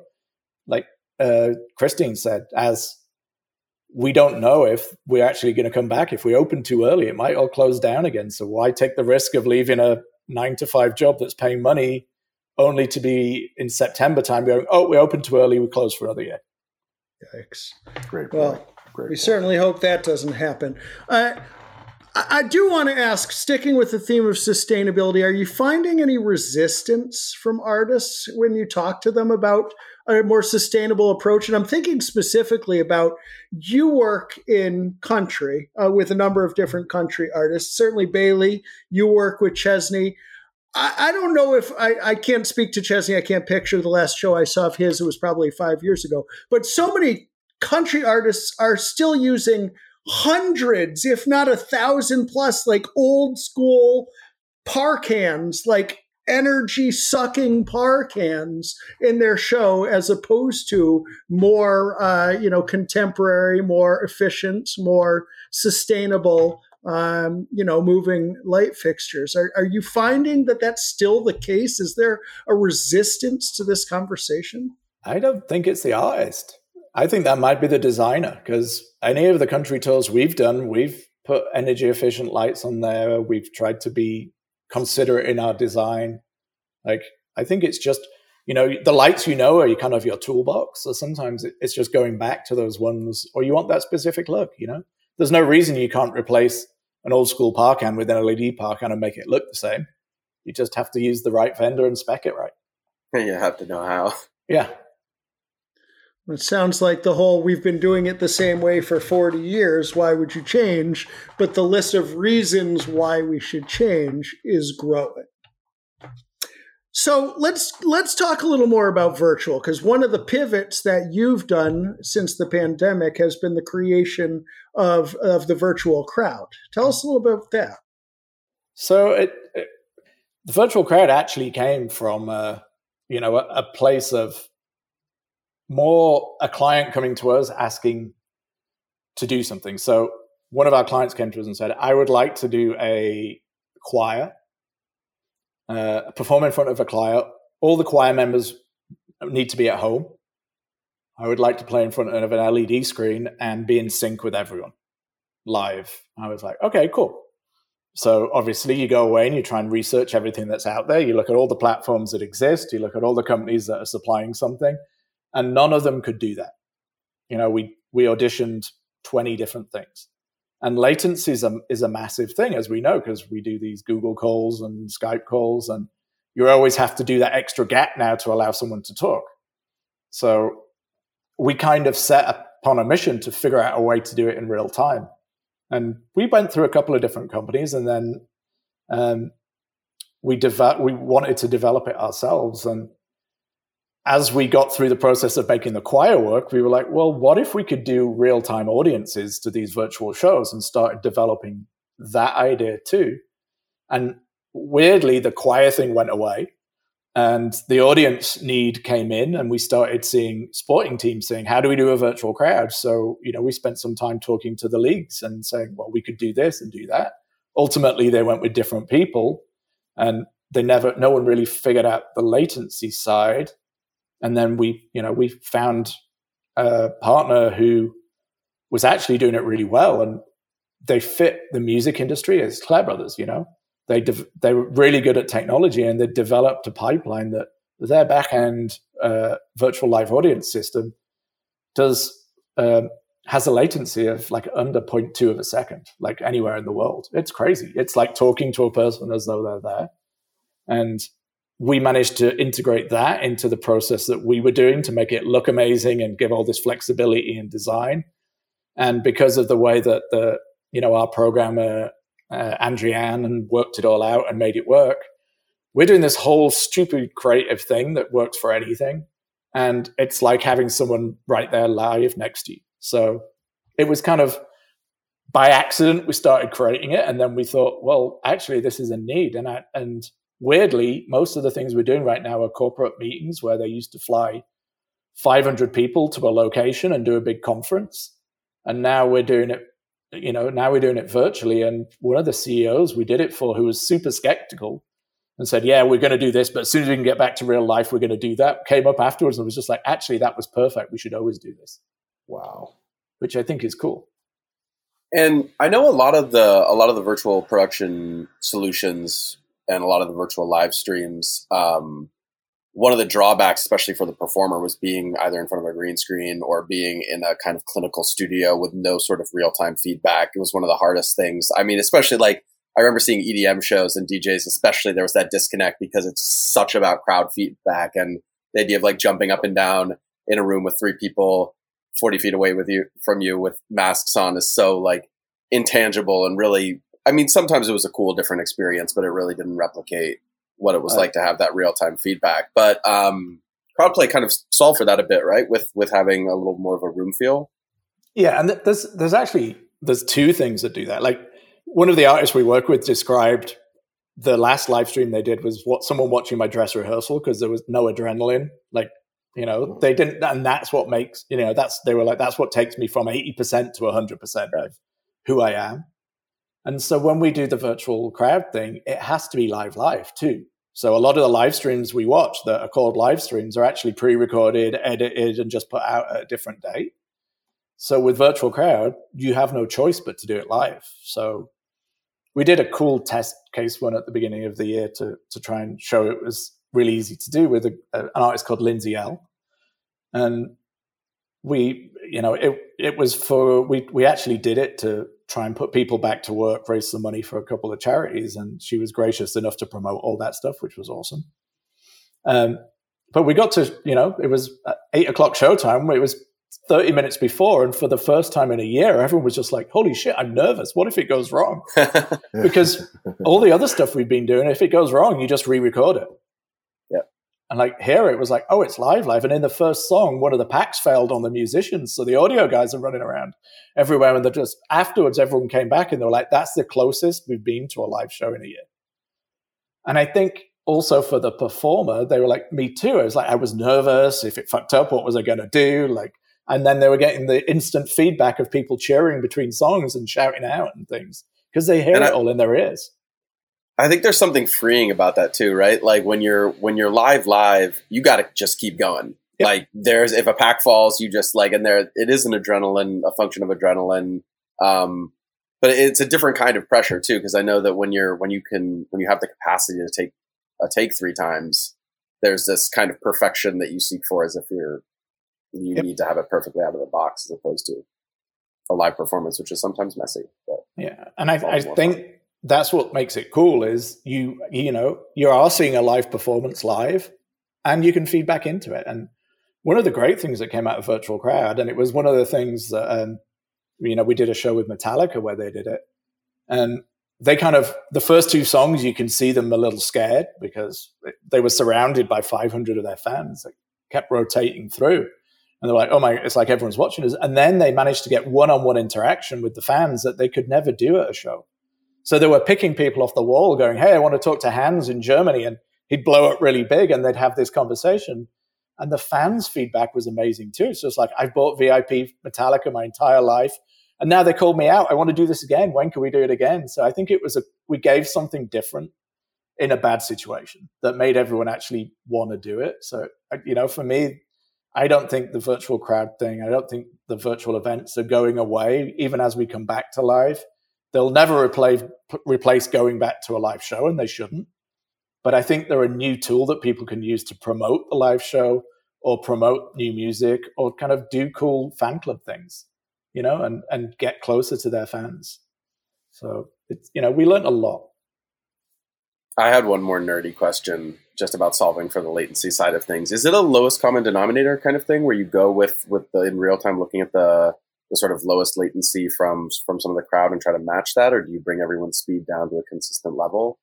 like Christine said, as we don't know if we're actually going to come back. If we open too early, it might all close down again. So why take the risk of leaving a 9-to-5 job that's paying money only to be in September time going, oh, we open too early, we close for another year. Yikes. Great point. Well, we certainly hope that doesn't happen. I do want to ask, sticking with the theme of sustainability, are you finding any resistance from artists when you talk to them about a more sustainable approach? And I'm thinking specifically about you work in country with a number of different country artists. Certainly, Bailey, you work with Chesney. I don't know if I can't speak to Chesney. I can't picture the last show I saw of his. It was probably 5 years ago. But so many country artists are still using hundreds, if not 1,000 plus, like old school parkans, like energy sucking parkans in their show, as opposed to more, you know, contemporary, more efficient, more sustainable, you know, moving light fixtures. Are you finding that that's still the case? Is there a resistance to this conversation? I don't think it's the artist. I think that might be the designer, because any of the country tours we've done, we've put energy efficient lights on there. We've tried to be considerate in our design. Like, I think it's just, you know, the lights, you know, are kind of your toolbox. So sometimes it's just going back to those ones, or you want that specific look, you know? There's no reason you can't replace an old school parkan with an LED parkan and make it look the same. You just have to use the right vendor and spec it right. And you have to know how. Yeah. It sounds like the whole, we've been doing it the same way for 40 years, why would you change? But the list of reasons why we should change is growing. So let's talk a little more about virtual, because one of the pivots that you've done since the pandemic has been the creation of the virtual crowd. Tell us a little bit about that. So the virtual crowd actually came from you know, a place of more a client coming to us asking to do something. So one of our clients came to us and said, I would like to do a choir, perform in front of a choir. All the choir members need to be at home. I would like to play in front of an LED screen and be in sync with everyone live. I was like, okay, cool. So obviously you go away and you try and research everything that's out there. You look at all the platforms that exist. You look at all the companies that are supplying something, and none of them could do that. You know, we auditioned 20 different things, and latency is a massive thing, as we know, because we do these Google calls and Skype calls, and you always have to do that extra gap now to allow someone to talk. So we kind of set upon a mission to figure out a way to do it in real time. And we went through a couple of different companies, and then we wanted to develop it ourselves. And as we got through the process of making the choir work, we were like, well, what if we could do real-time audiences to these virtual shows, and started developing that idea too? And weirdly, the choir thing went away, and the audience need came in, and we started seeing sporting teams saying, how do we do a virtual crowd? So, you know, we spent some time talking to the leagues and saying, well, we could do this and do that. Ultimately, they went with different people, and no one really figured out the latency side. And then we found a partner who was actually doing it really well, and they fit the music industry as Clare Brothers, you know. They were really good at technology, and they developed a pipeline that their back-end virtual live audience system has a latency of like under 0.2 of a second, like anywhere in the world. It's crazy. It's like talking to a person as though they're there. And we managed to integrate that into the process that we were doing to make it look amazing and give all this flexibility in design. And because of the way that our programmer Andrianne and worked it all out and made it work, we're doing this whole stupid creative thing that works for anything, and it's like having someone right there live next to you. So it was kind of by accident we started creating it, and then we thought, well, actually this is a need. And weirdly, most of the things we're doing right now are corporate meetings where they used to fly 500 people to a location and do a big conference, and now we're doing it virtually. And one of the CEOs we did it for, who was super skeptical and said, yeah, we're going to do this, but as soon as we can get back to real life, we're going to do that, came up afterwards and was just like, actually, that was perfect. We should always do this. Wow. Which I think is cool. And I know a lot of the virtual production solutions and a lot of the virtual live streams, one of the drawbacks, especially for the performer, was being either in front of a green screen or being in a kind of clinical studio with no sort of real-time feedback. It was one of the hardest things. I mean, especially like I remember seeing EDM shows and DJs, especially there was that disconnect because it's such about crowd feedback and the idea of like jumping up and down in a room with three people 40 feet away from you with masks on is so like intangible. And really, I mean, sometimes it was a cool, different experience, but it really didn't replicate what it was like to have that real-time feedback. But Coldplay kind of solved for that a bit, right? With having a little more of a room feel. Yeah, and there's two things that do that. Like one of the artists we work with described the last live stream they did was what someone watching my dress rehearsal, because there was no adrenaline. Like, you know, they didn't, and that's what makes, you know, that's what takes me from 80% to 100% of who I am. And so when we do the virtual crowd thing, it has to be live too. So a lot of the live streams we watch that are called live streams are actually pre-recorded, edited, and just put out at a different date. So with virtual crowd, you have no choice but to do it live. So we did a cool test case one at the beginning of the year to try and show it was really easy to do with an artist called Lindsay L. And we actually did it to try and put people back to work, raise some money for a couple of charities. And she was gracious enough to promote all that stuff, which was awesome. But we got to, you know, it was 8:00 showtime. It was 30 minutes before. And for the first time in a year, everyone was just like, holy shit, I'm nervous. What if it goes wrong? Because all the other stuff we've been doing, if it goes wrong, you just re-record it. Yeah. And like here, it was like, oh, it's live. And in the first song, one of the packs failed on the musicians. So the audio guys are running around everywhere. And afterwards, everyone came back and they were like, that's the closest we've been to a live show in a year. And I think also for the performer, they were like, me too. I was like, I was nervous. If it fucked up, what was I going to do? Like, and then they were getting the instant feedback of people cheering between songs and shouting out and things because they hear it all in their ears. I think there's something freeing about that too, right? Like when you're live, you got to just keep going. Yep. Like if a pack falls, you just like, and there, it is an adrenaline, a function of adrenaline. But it's a different kind of pressure too, because I know that when you have the capacity to take a take three times, there's this kind of perfection that you seek for, as if you yep. need to have it perfectly out of the box, as opposed to a live performance, which is sometimes messy. But yeah, and I think fun. That's what makes it cool is you are seeing a live performance live, and you can feed back into it. And one of the great things that came out of Virtual Crowd, and it was one of the things that. We did a show with Metallica where they did it, and they the first two songs, you can see them a little scared because they were surrounded by 500 of their fans that kept rotating through. And they're like, oh my, it's like everyone's watching us. And then they managed to get one-on-one interaction with the fans that they could never do at a show. So they were picking people off the wall going, hey, I want to talk to Hans in Germany. And he'd blow up really big and they'd have this conversation. And the fans' feedback was amazing too. So it's like, I've bought VIP Metallica my entire life. And now they called me out. I want to do this again. When can we do it again? So I think it was we gave something different in a bad situation that made everyone actually want to do it. So, for me, I don't think the virtual crowd thing, I don't think the virtual events are going away. Even as we come back to live, they'll never replace going back to a live show, and they shouldn't. But I think they're a new tool that people can use to promote the live show or promote new music or kind of do cool fan club things. And get closer to their fans. So, we learned a lot. I had one more nerdy question just about solving for the latency side of things. Is it a lowest common denominator kind of thing where you go with the in real time looking at the sort of lowest latency from some of the crowd and try to match that? Or do you bring everyone's speed down to a consistent level?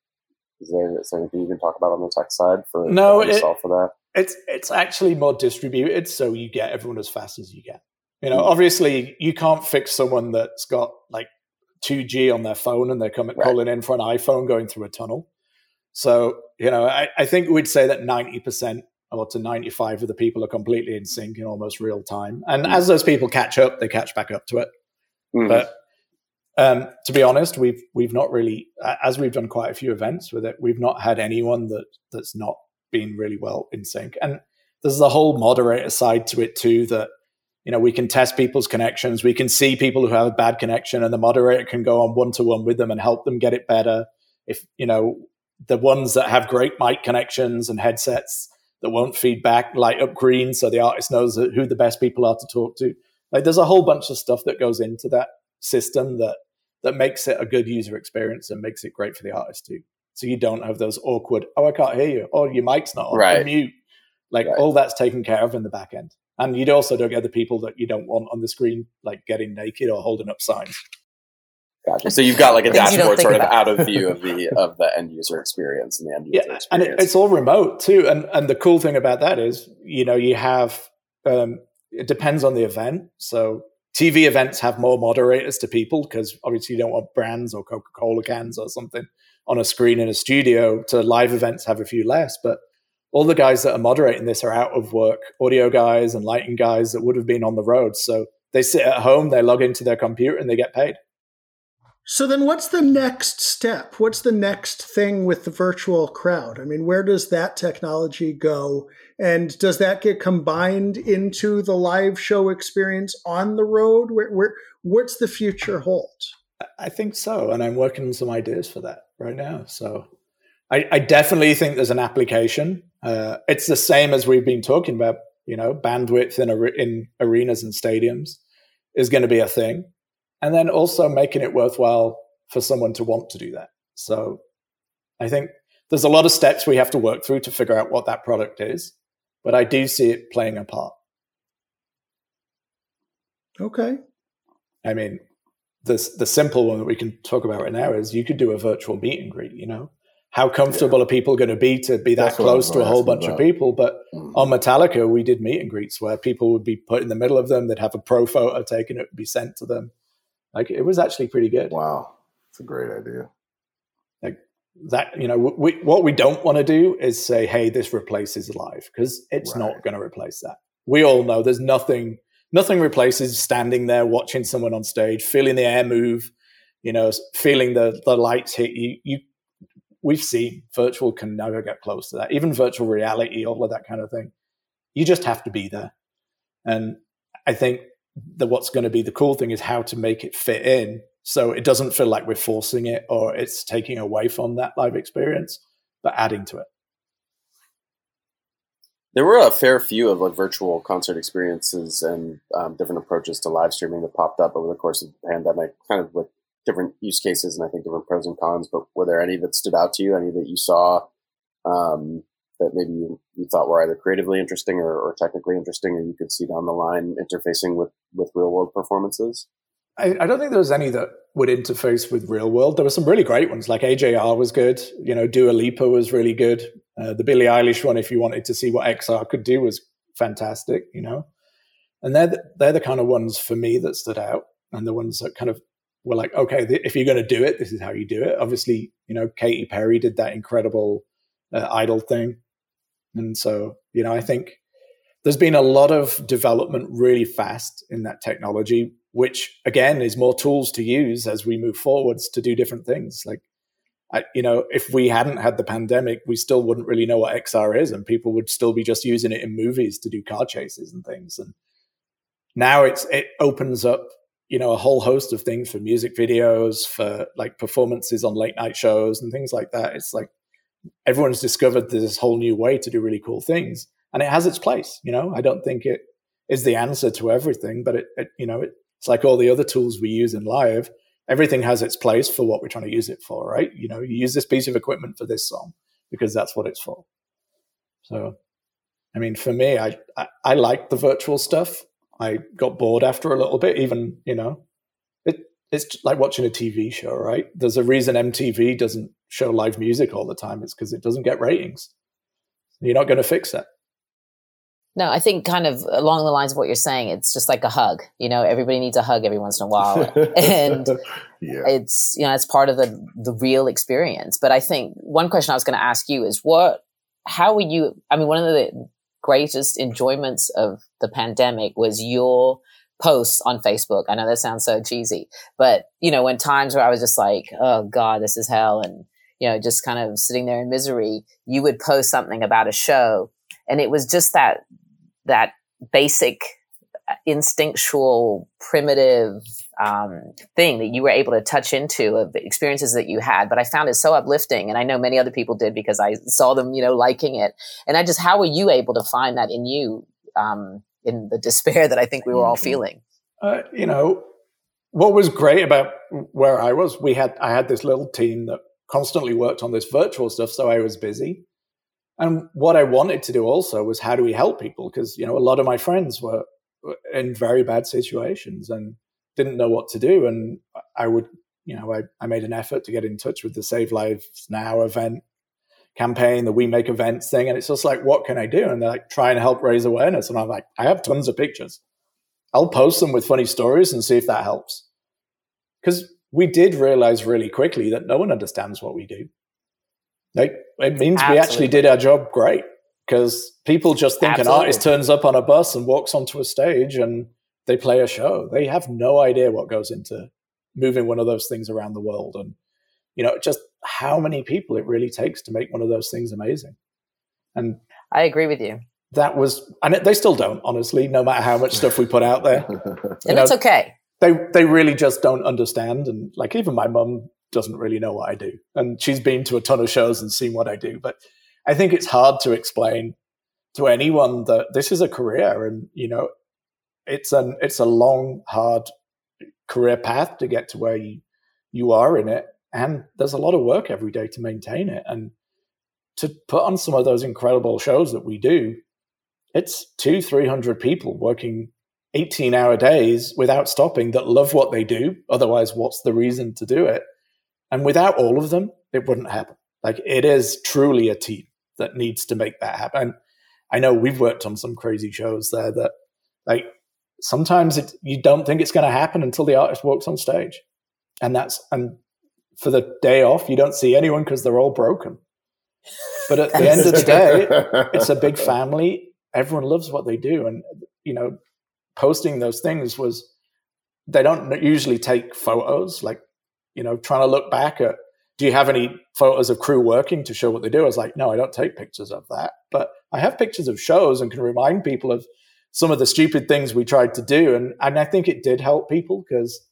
Is there anything you can talk about on the tech side to solve for that? It's actually more distributed, so you get everyone as fast as you get. Obviously, you can't fix someone that's got like 2G on their phone and they're calling in for an iPhone going through a tunnel. So, I think we'd say that 90% or to 95% of the people are completely in sync in almost real time. And as those people catch up, they catch back up to it. Mm. But to be honest, we've not really, as we've done quite a few events with it, we've not had anyone that's not been really well in sync. And there's the whole moderator side to it too that. We can test people's connections. We can see people who have a bad connection, and the moderator can go on one-to-one with them and help them get it better. If, the ones that have great mic connections and headsets that won't feedback light up green so the artist knows who the best people are to talk to. Like, there's a whole bunch of stuff that goes into that system that makes it a good user experience and makes it great for the artist too. So you don't have those awkward, oh, I can't hear you, or your mic's not on, right. mute. Like, right. all that's taken care of in the back end. And you'd also don't get the people that you don't want on the screen, like getting naked or holding up signs. Gotcha. So you've got like a dashboard sort of out of view of the end user experience and the end user experience. And it's all remote too. And the cool thing about that is, you have, it depends on the event. So TV events have more moderators to people because obviously you don't want brands or Coca-Cola cans or something on a screen in a studio. To live events have a few less, but all the guys that are moderating this are out of work, audio guys and lighting guys that would have been on the road. So they sit at home, they log into their computer, and they get paid. So then what's the next step? What's the next thing with the virtual crowd? I mean, where does that technology go? And does that get combined into the live show experience on the road? What's the future hold? I think so. And I'm working on some ideas for that right now. So I definitely think there's an application. It's the same as we've been talking about, bandwidth in arenas and stadiums is going to be a thing. And then also making it worthwhile for someone to want to do that. So I think there's a lot of steps we have to work through to figure out what that product is, but I do see it playing a part. Okay. I mean, the simple one that we can talk about right now is you could do a virtual meet and greet, How comfortable are people going to be that close to a whole bunch of people? But on Metallica, we did meet and greets where people would be put in the middle of them. They'd have a pro photo taken. It would be sent to them. Like, it was actually pretty good. Wow. That's a great idea. Like that, what we don't want to do is say, hey, this replaces live, because it's not going to replace that. We all know there's nothing replaces standing there, watching someone on stage, feeling the air move, feeling the lights hit you. We've seen virtual can never get close to that. Even virtual reality, all of that kind of thing. You just have to be there. And I think that what's going to be the cool thing is how to make it fit in So it doesn't feel like we're forcing it or it's taking away from that live experience, but adding to it. There were a fair few of like virtual concert experiences and different approaches to live streaming that popped up over the course of the pandemic, kind of with different use cases and I think different pros and cons. But were there any that stood out to you, any that you saw that maybe you thought were either creatively interesting or technically interesting, or you could see down the line interfacing with real world performances? I don't think there was any that would interface with real world. There were some really great ones, like AJR was good. You know, Dua Lipa was really good. The Billie Eilish one, if you wanted to see what XR could do, was fantastic, you know. And they're the kind of ones for me that stood out, and the ones that kind of were like, okay, if you're going to do it, this is how you do it. Obviously, you know, Katy Perry did that incredible Idol thing. And so, you know, I think there's been a lot of development really fast in that technology, which again is more tools to use as we move forwards to do different things. Like, you know, if we hadn't had the pandemic, we still wouldn't really know what XR is, and people would still be just using it in movies to do car chases and things. And now it opens up, you know, a whole host of things for music videos, for like performances on late night shows and things like that. It's like everyone's discovered this whole new way to do really cool things, and it has its place. You know, I don't think it is the answer to everything, but it's like all the other tools we use in live, everything has its place for what we're trying to use it for, right? You know, you use this piece of equipment for this song because that's what it's for. So, I mean, for me, I like the virtual stuff. I got bored after a little bit, even, you know, it's like watching a TV show, right? There's a reason MTV doesn't show live music all the time. It's because it doesn't get ratings. You're not going to fix that. No, I think kind of along the lines of what you're saying, it's just like a hug. You know, everybody needs a hug every once in a while. And yeah. It's, you know, it's part of the real experience. But I think one question I was going to ask you is one of the greatest enjoyments of the pandemic was your posts on Facebook. I know that sounds so cheesy, but, you know, when times where I was just like, oh God, this is hell. And, you know, just kind of sitting there in misery, you would post something about a show. And it was just that basic instinctual primitive thing that you were able to touch into of the experiences that you had. But I found it so uplifting, and I know many other people did because I saw them, you know, liking it. And how were you able to find that in you in the despair that I think we were all feeling? You know, what was great about where I was, I had this little team that constantly worked on this virtual stuff, so I was busy. And what I wanted to do also was, how do we help people? Because, you know, a lot of my friends were in very bad situations and didn't know what to do. And I made an effort to get in touch with the Save Lives Now event campaign, the We Make Events thing. And it's just like, what can I do? And they're like, try and help raise awareness. And I'm like, I have tons of pictures. I'll post them with funny stories and see if that helps. Because we did realize really quickly that no one understands what we do. Like, it means Absolutely. We actually did our job great, because people just think Absolutely. An artist turns up on a bus and walks onto a stage and they play a show. They have no idea what goes into moving one of those things around the world, and, you know, just how many people it really takes to make one of those things amazing. And I agree with you. That was, and they still don't, honestly, no matter how much stuff we put out there. And it's okay. They really just don't understand. And like, even my mum doesn't really know what I do, and she's been to a ton of shows and seen what I do, but I think it's hard to explain to anyone that this is a career, and, you know, it's a long, hard career path to get to where you are in it, and there's a lot of work every day to maintain it. And to put on some of those incredible shows that we do, it's 200-300 people working 18-hour days without stopping that love what they do. Otherwise, what's the reason to do it? And without all of them, it wouldn't happen. Like, it is truly a team that needs to make that happen. And I know we've worked on some crazy shows there that, like, sometimes you don't think it's going to happen until the artist walks on stage. And for the day off, you don't see anyone because they're all broken. But at the end of the day, it's a big family. Everyone loves what they do. And, you know, posting those things was, they don't usually take photos, like, you know, trying to look back at, do you have any photos of crew working to show what they do? I was like, no, I don't take pictures of that. But I have pictures of shows and can remind people of some of the stupid things we tried to do. And I think it did help people, because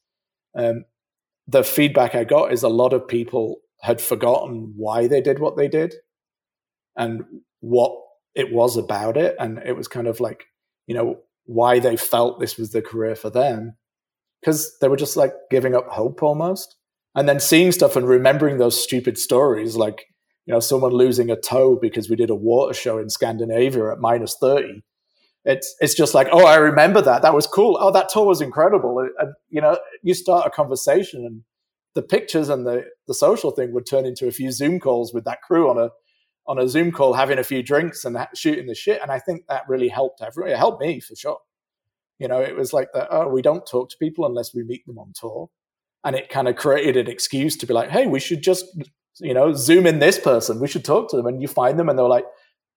the feedback I got is a lot of people had forgotten why they did what they did and what it was about it. And it was kind of like, you know, why they felt this was the career for them, because they were just like giving up hope almost. And then seeing stuff and remembering those stupid stories, like, you know, someone losing a toe because we did a water show in Scandinavia at minus 30. It's just like, oh, I remember that. That was cool. Oh, that tour was incredible. And you know, you start a conversation and the pictures and the social thing would turn into a few Zoom calls with that crew on a Zoom call, having a few drinks and shooting the shit. And I think that really helped everyone. It helped me for sure. You know, it was like that, oh, we don't talk to people unless we meet them on tour. And it kind of created an excuse to be like, hey, we should just, you know, Zoom in this person. We should talk to them. And you find them and they're like,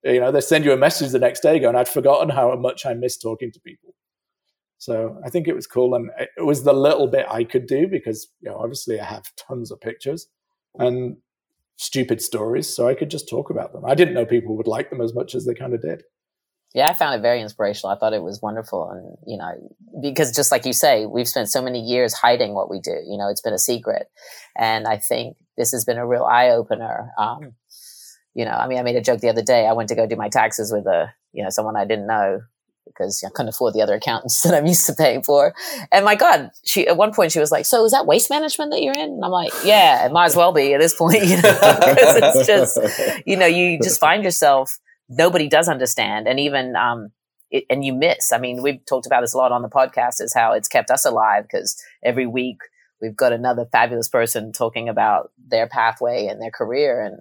you know, they send you a message the next day going, I'd forgotten how much I miss talking to people. So I think it was cool. And it was the little bit I could do because, you know, obviously I have tons of pictures and stupid stories. So I could just talk about them. I didn't know people would like them as much as they kind of did. Yeah, I found it very inspirational. I thought it was wonderful. And, you know, because just like you say, we've spent so many years hiding what we do. You know, it's been a secret. And I think this has been a real eye-opener. You know, I mean, I made a joke the other day. I went to go do my taxes with someone I didn't know because I couldn't afford the other accountants that I'm used to paying for. And my God, at one point she was like, so is that waste management that you're in? And I'm like, yeah, it might as well be at this point. You know, because it's just, you know, you just find yourself. Nobody does understand. And even, and you miss, I mean, we've talked about this a lot on the podcast is how it's kept us alive because every week we've got another fabulous person talking about their pathway and their career. And,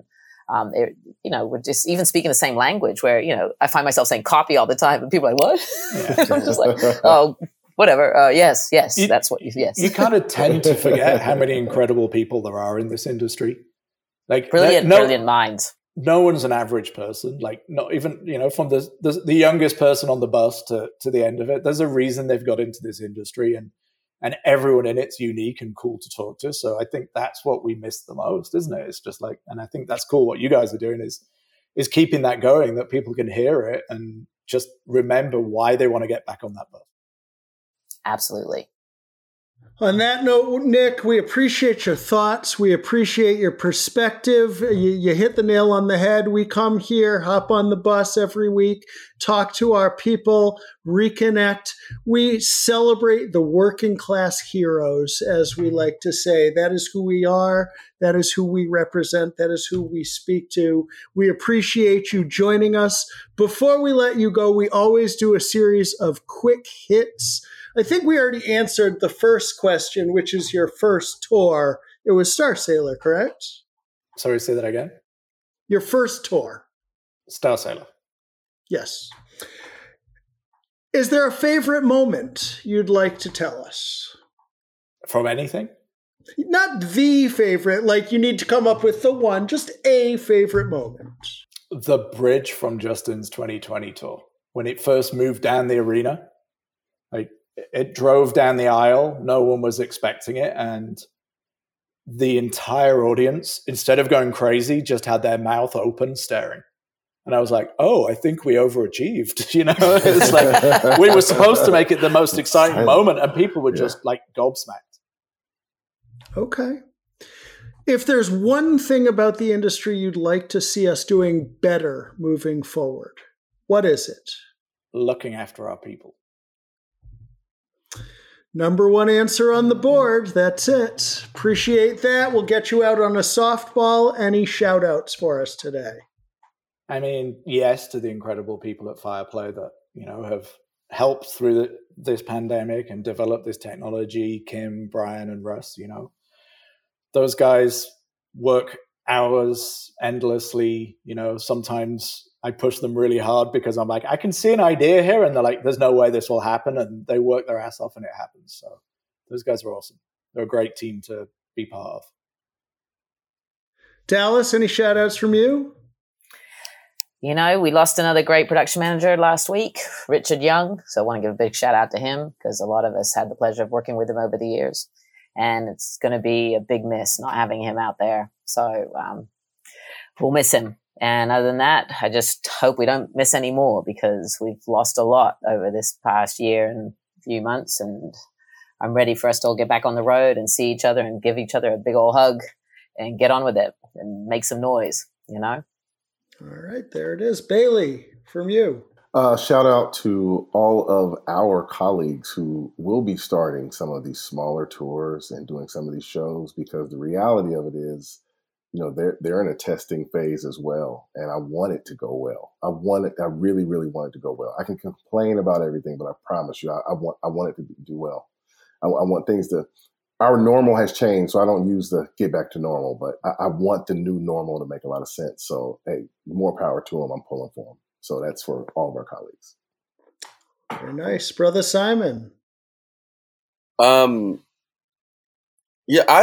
it, you know, we're just even speaking the same language where, you know, I find myself saying copy all the time and people are like, what? Yeah. I'm just like, oh, whatever. Yes. Yes. You kind of tend to forget how many incredible people there are in this industry. Like brilliant minds. No one's an average person, like not even, you know, from the youngest person on the bus to the end of it. There's a reason they've got into this industry and everyone in it's unique and cool to talk to. So I think that's what we miss the most, isn't it? It's just like, and I think that's cool. What you guys are doing is keeping that going, that people can hear it and just remember why they want to get back on that bus. Absolutely. On that note, Nick, we appreciate your thoughts. We appreciate your perspective. You hit the nail on the head. We come here, hop on the bus every week, talk to our people, reconnect. We celebrate the working class heroes, as we like to say. That is who we are. That is who we represent. That is who we speak to. We appreciate you joining us. Before we let you go, we always do a series of quick hits. I think we already answered the first question, which is your first tour. It was Star Sailor, correct? Sorry, say that again? Your first tour. Star Sailor. Yes. Is there a favorite moment you'd like to tell us? From anything? Not the favorite. Like, you need to come up with the one, just a favorite moment. The bridge from Justin's 2020 tour. When it first moved down the arena, like, it drove down the aisle. No one was expecting it. And the entire audience, instead of going crazy, just had their mouth open staring. And I was like, oh, I think we overachieved. You know, it's like we were supposed to make it the most exciting moment and people were just like gobsmacked. Okay. If there's one thing about the industry you'd like to see us doing better moving forward, what is it? Looking after our people. Number one answer on the board. That's it. Appreciate that. We'll get you out on a softball. Any shout outs for us today? I mean, yes, to the incredible people at Fireplay that, you know, have helped through this pandemic and developed this technology, Kim, Brian, and Russ, you know. Those guys work hours endlessly, you know, sometimes I push them really hard because I'm like, I can see an idea here. And they're like, there's no way this will happen. And they work their ass off and it happens. So those guys are awesome. They're a great team to be part of. Dallas, any shout outs from you? You know, we lost another great production manager last week, Richard Young. So I want to give a big shout out to him because a lot of us had the pleasure of working with him over the years. And it's going to be a big miss not having him out there. So we'll miss him. And other than that, I just hope we don't miss any more because we've lost a lot over this past year and few months. And I'm ready for us to all get back on the road and see each other and give each other a big old hug and get on with it and make some noise, you know? All right, there it is. Bailey, from you. Shout out to all of our colleagues who will be starting some of these smaller tours and doing some of these shows, because the reality of it is, you know, they're in a testing phase as well. And I want it to go well. I really, really want it to go well. I can complain about everything, but I promise you, I want it to do well. I want things to, our normal has changed, so I don't use the get back to normal, but I want the new normal to make a lot of sense. So, hey, more power to them. I'm pulling for them. So that's for all of our colleagues. Very nice. Brother Simon. I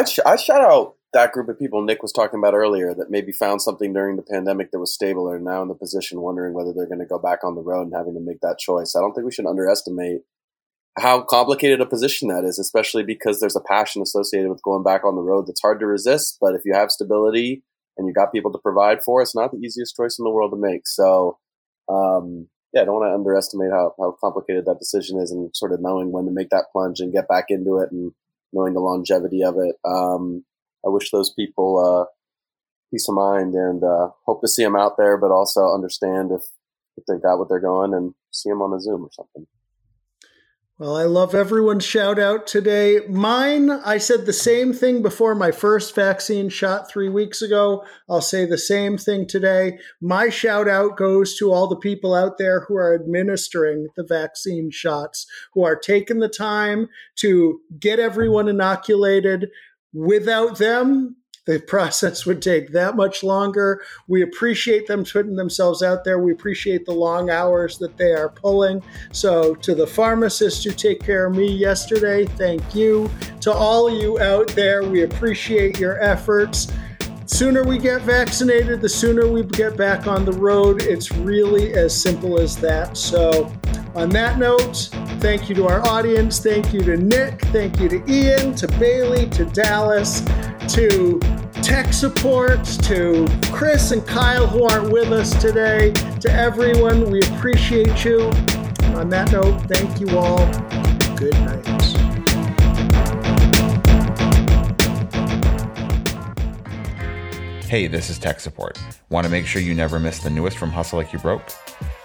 shout out that group of people Nick was talking about earlier that maybe found something during the pandemic that was stable and now in the position wondering whether they're going to go back on the road and having to make that choice. I don't think we should underestimate how complicated a position that is, especially because there's a passion associated with going back on the road that's hard to resist. But if you have stability and you got people to provide for, it's not the easiest choice in the world to make. So, I don't want to underestimate how complicated that decision is, and sort of knowing when to make that plunge and get back into it and knowing the longevity of it. I wish those people peace of mind, and hope to see them out there, but also understand if they got what they're going, and see them on a Zoom or something. Well, I love everyone's shout out today. Mine, I said the same thing before my first vaccine shot 3 weeks ago. I'll say the same thing today. My shout out goes to all the people out there who are administering the vaccine shots, who are taking the time to get everyone inoculated. Without them, the process would take that much longer. We appreciate them putting themselves out there. We appreciate the long hours that they are pulling. So to the pharmacists who take care of me yesterday, thank you. To all of you out there, we appreciate your efforts. Sooner we get vaccinated, the sooner we get back on the road. It's really as simple as that. So on that note, thank you to our audience. Thank you to Nick. Thank you to Ian, to Bailey, to Dallas, to tech support, to Chris and Kyle who aren't with us today, to everyone. We appreciate you. On that note, thank you all. Good night. Hey, this is Tech Support. Want to make sure you never miss the newest from Hustle Like You Broke?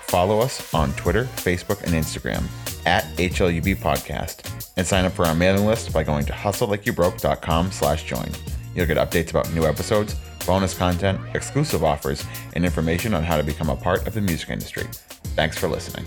Follow us on Twitter, Facebook, and Instagram at HLUB Podcast, and sign up for our mailing list by going to hustlelikeyoubroke.com/join. You'll get updates about new episodes, bonus content, exclusive offers, and information on how to become a part of the music industry. Thanks for listening.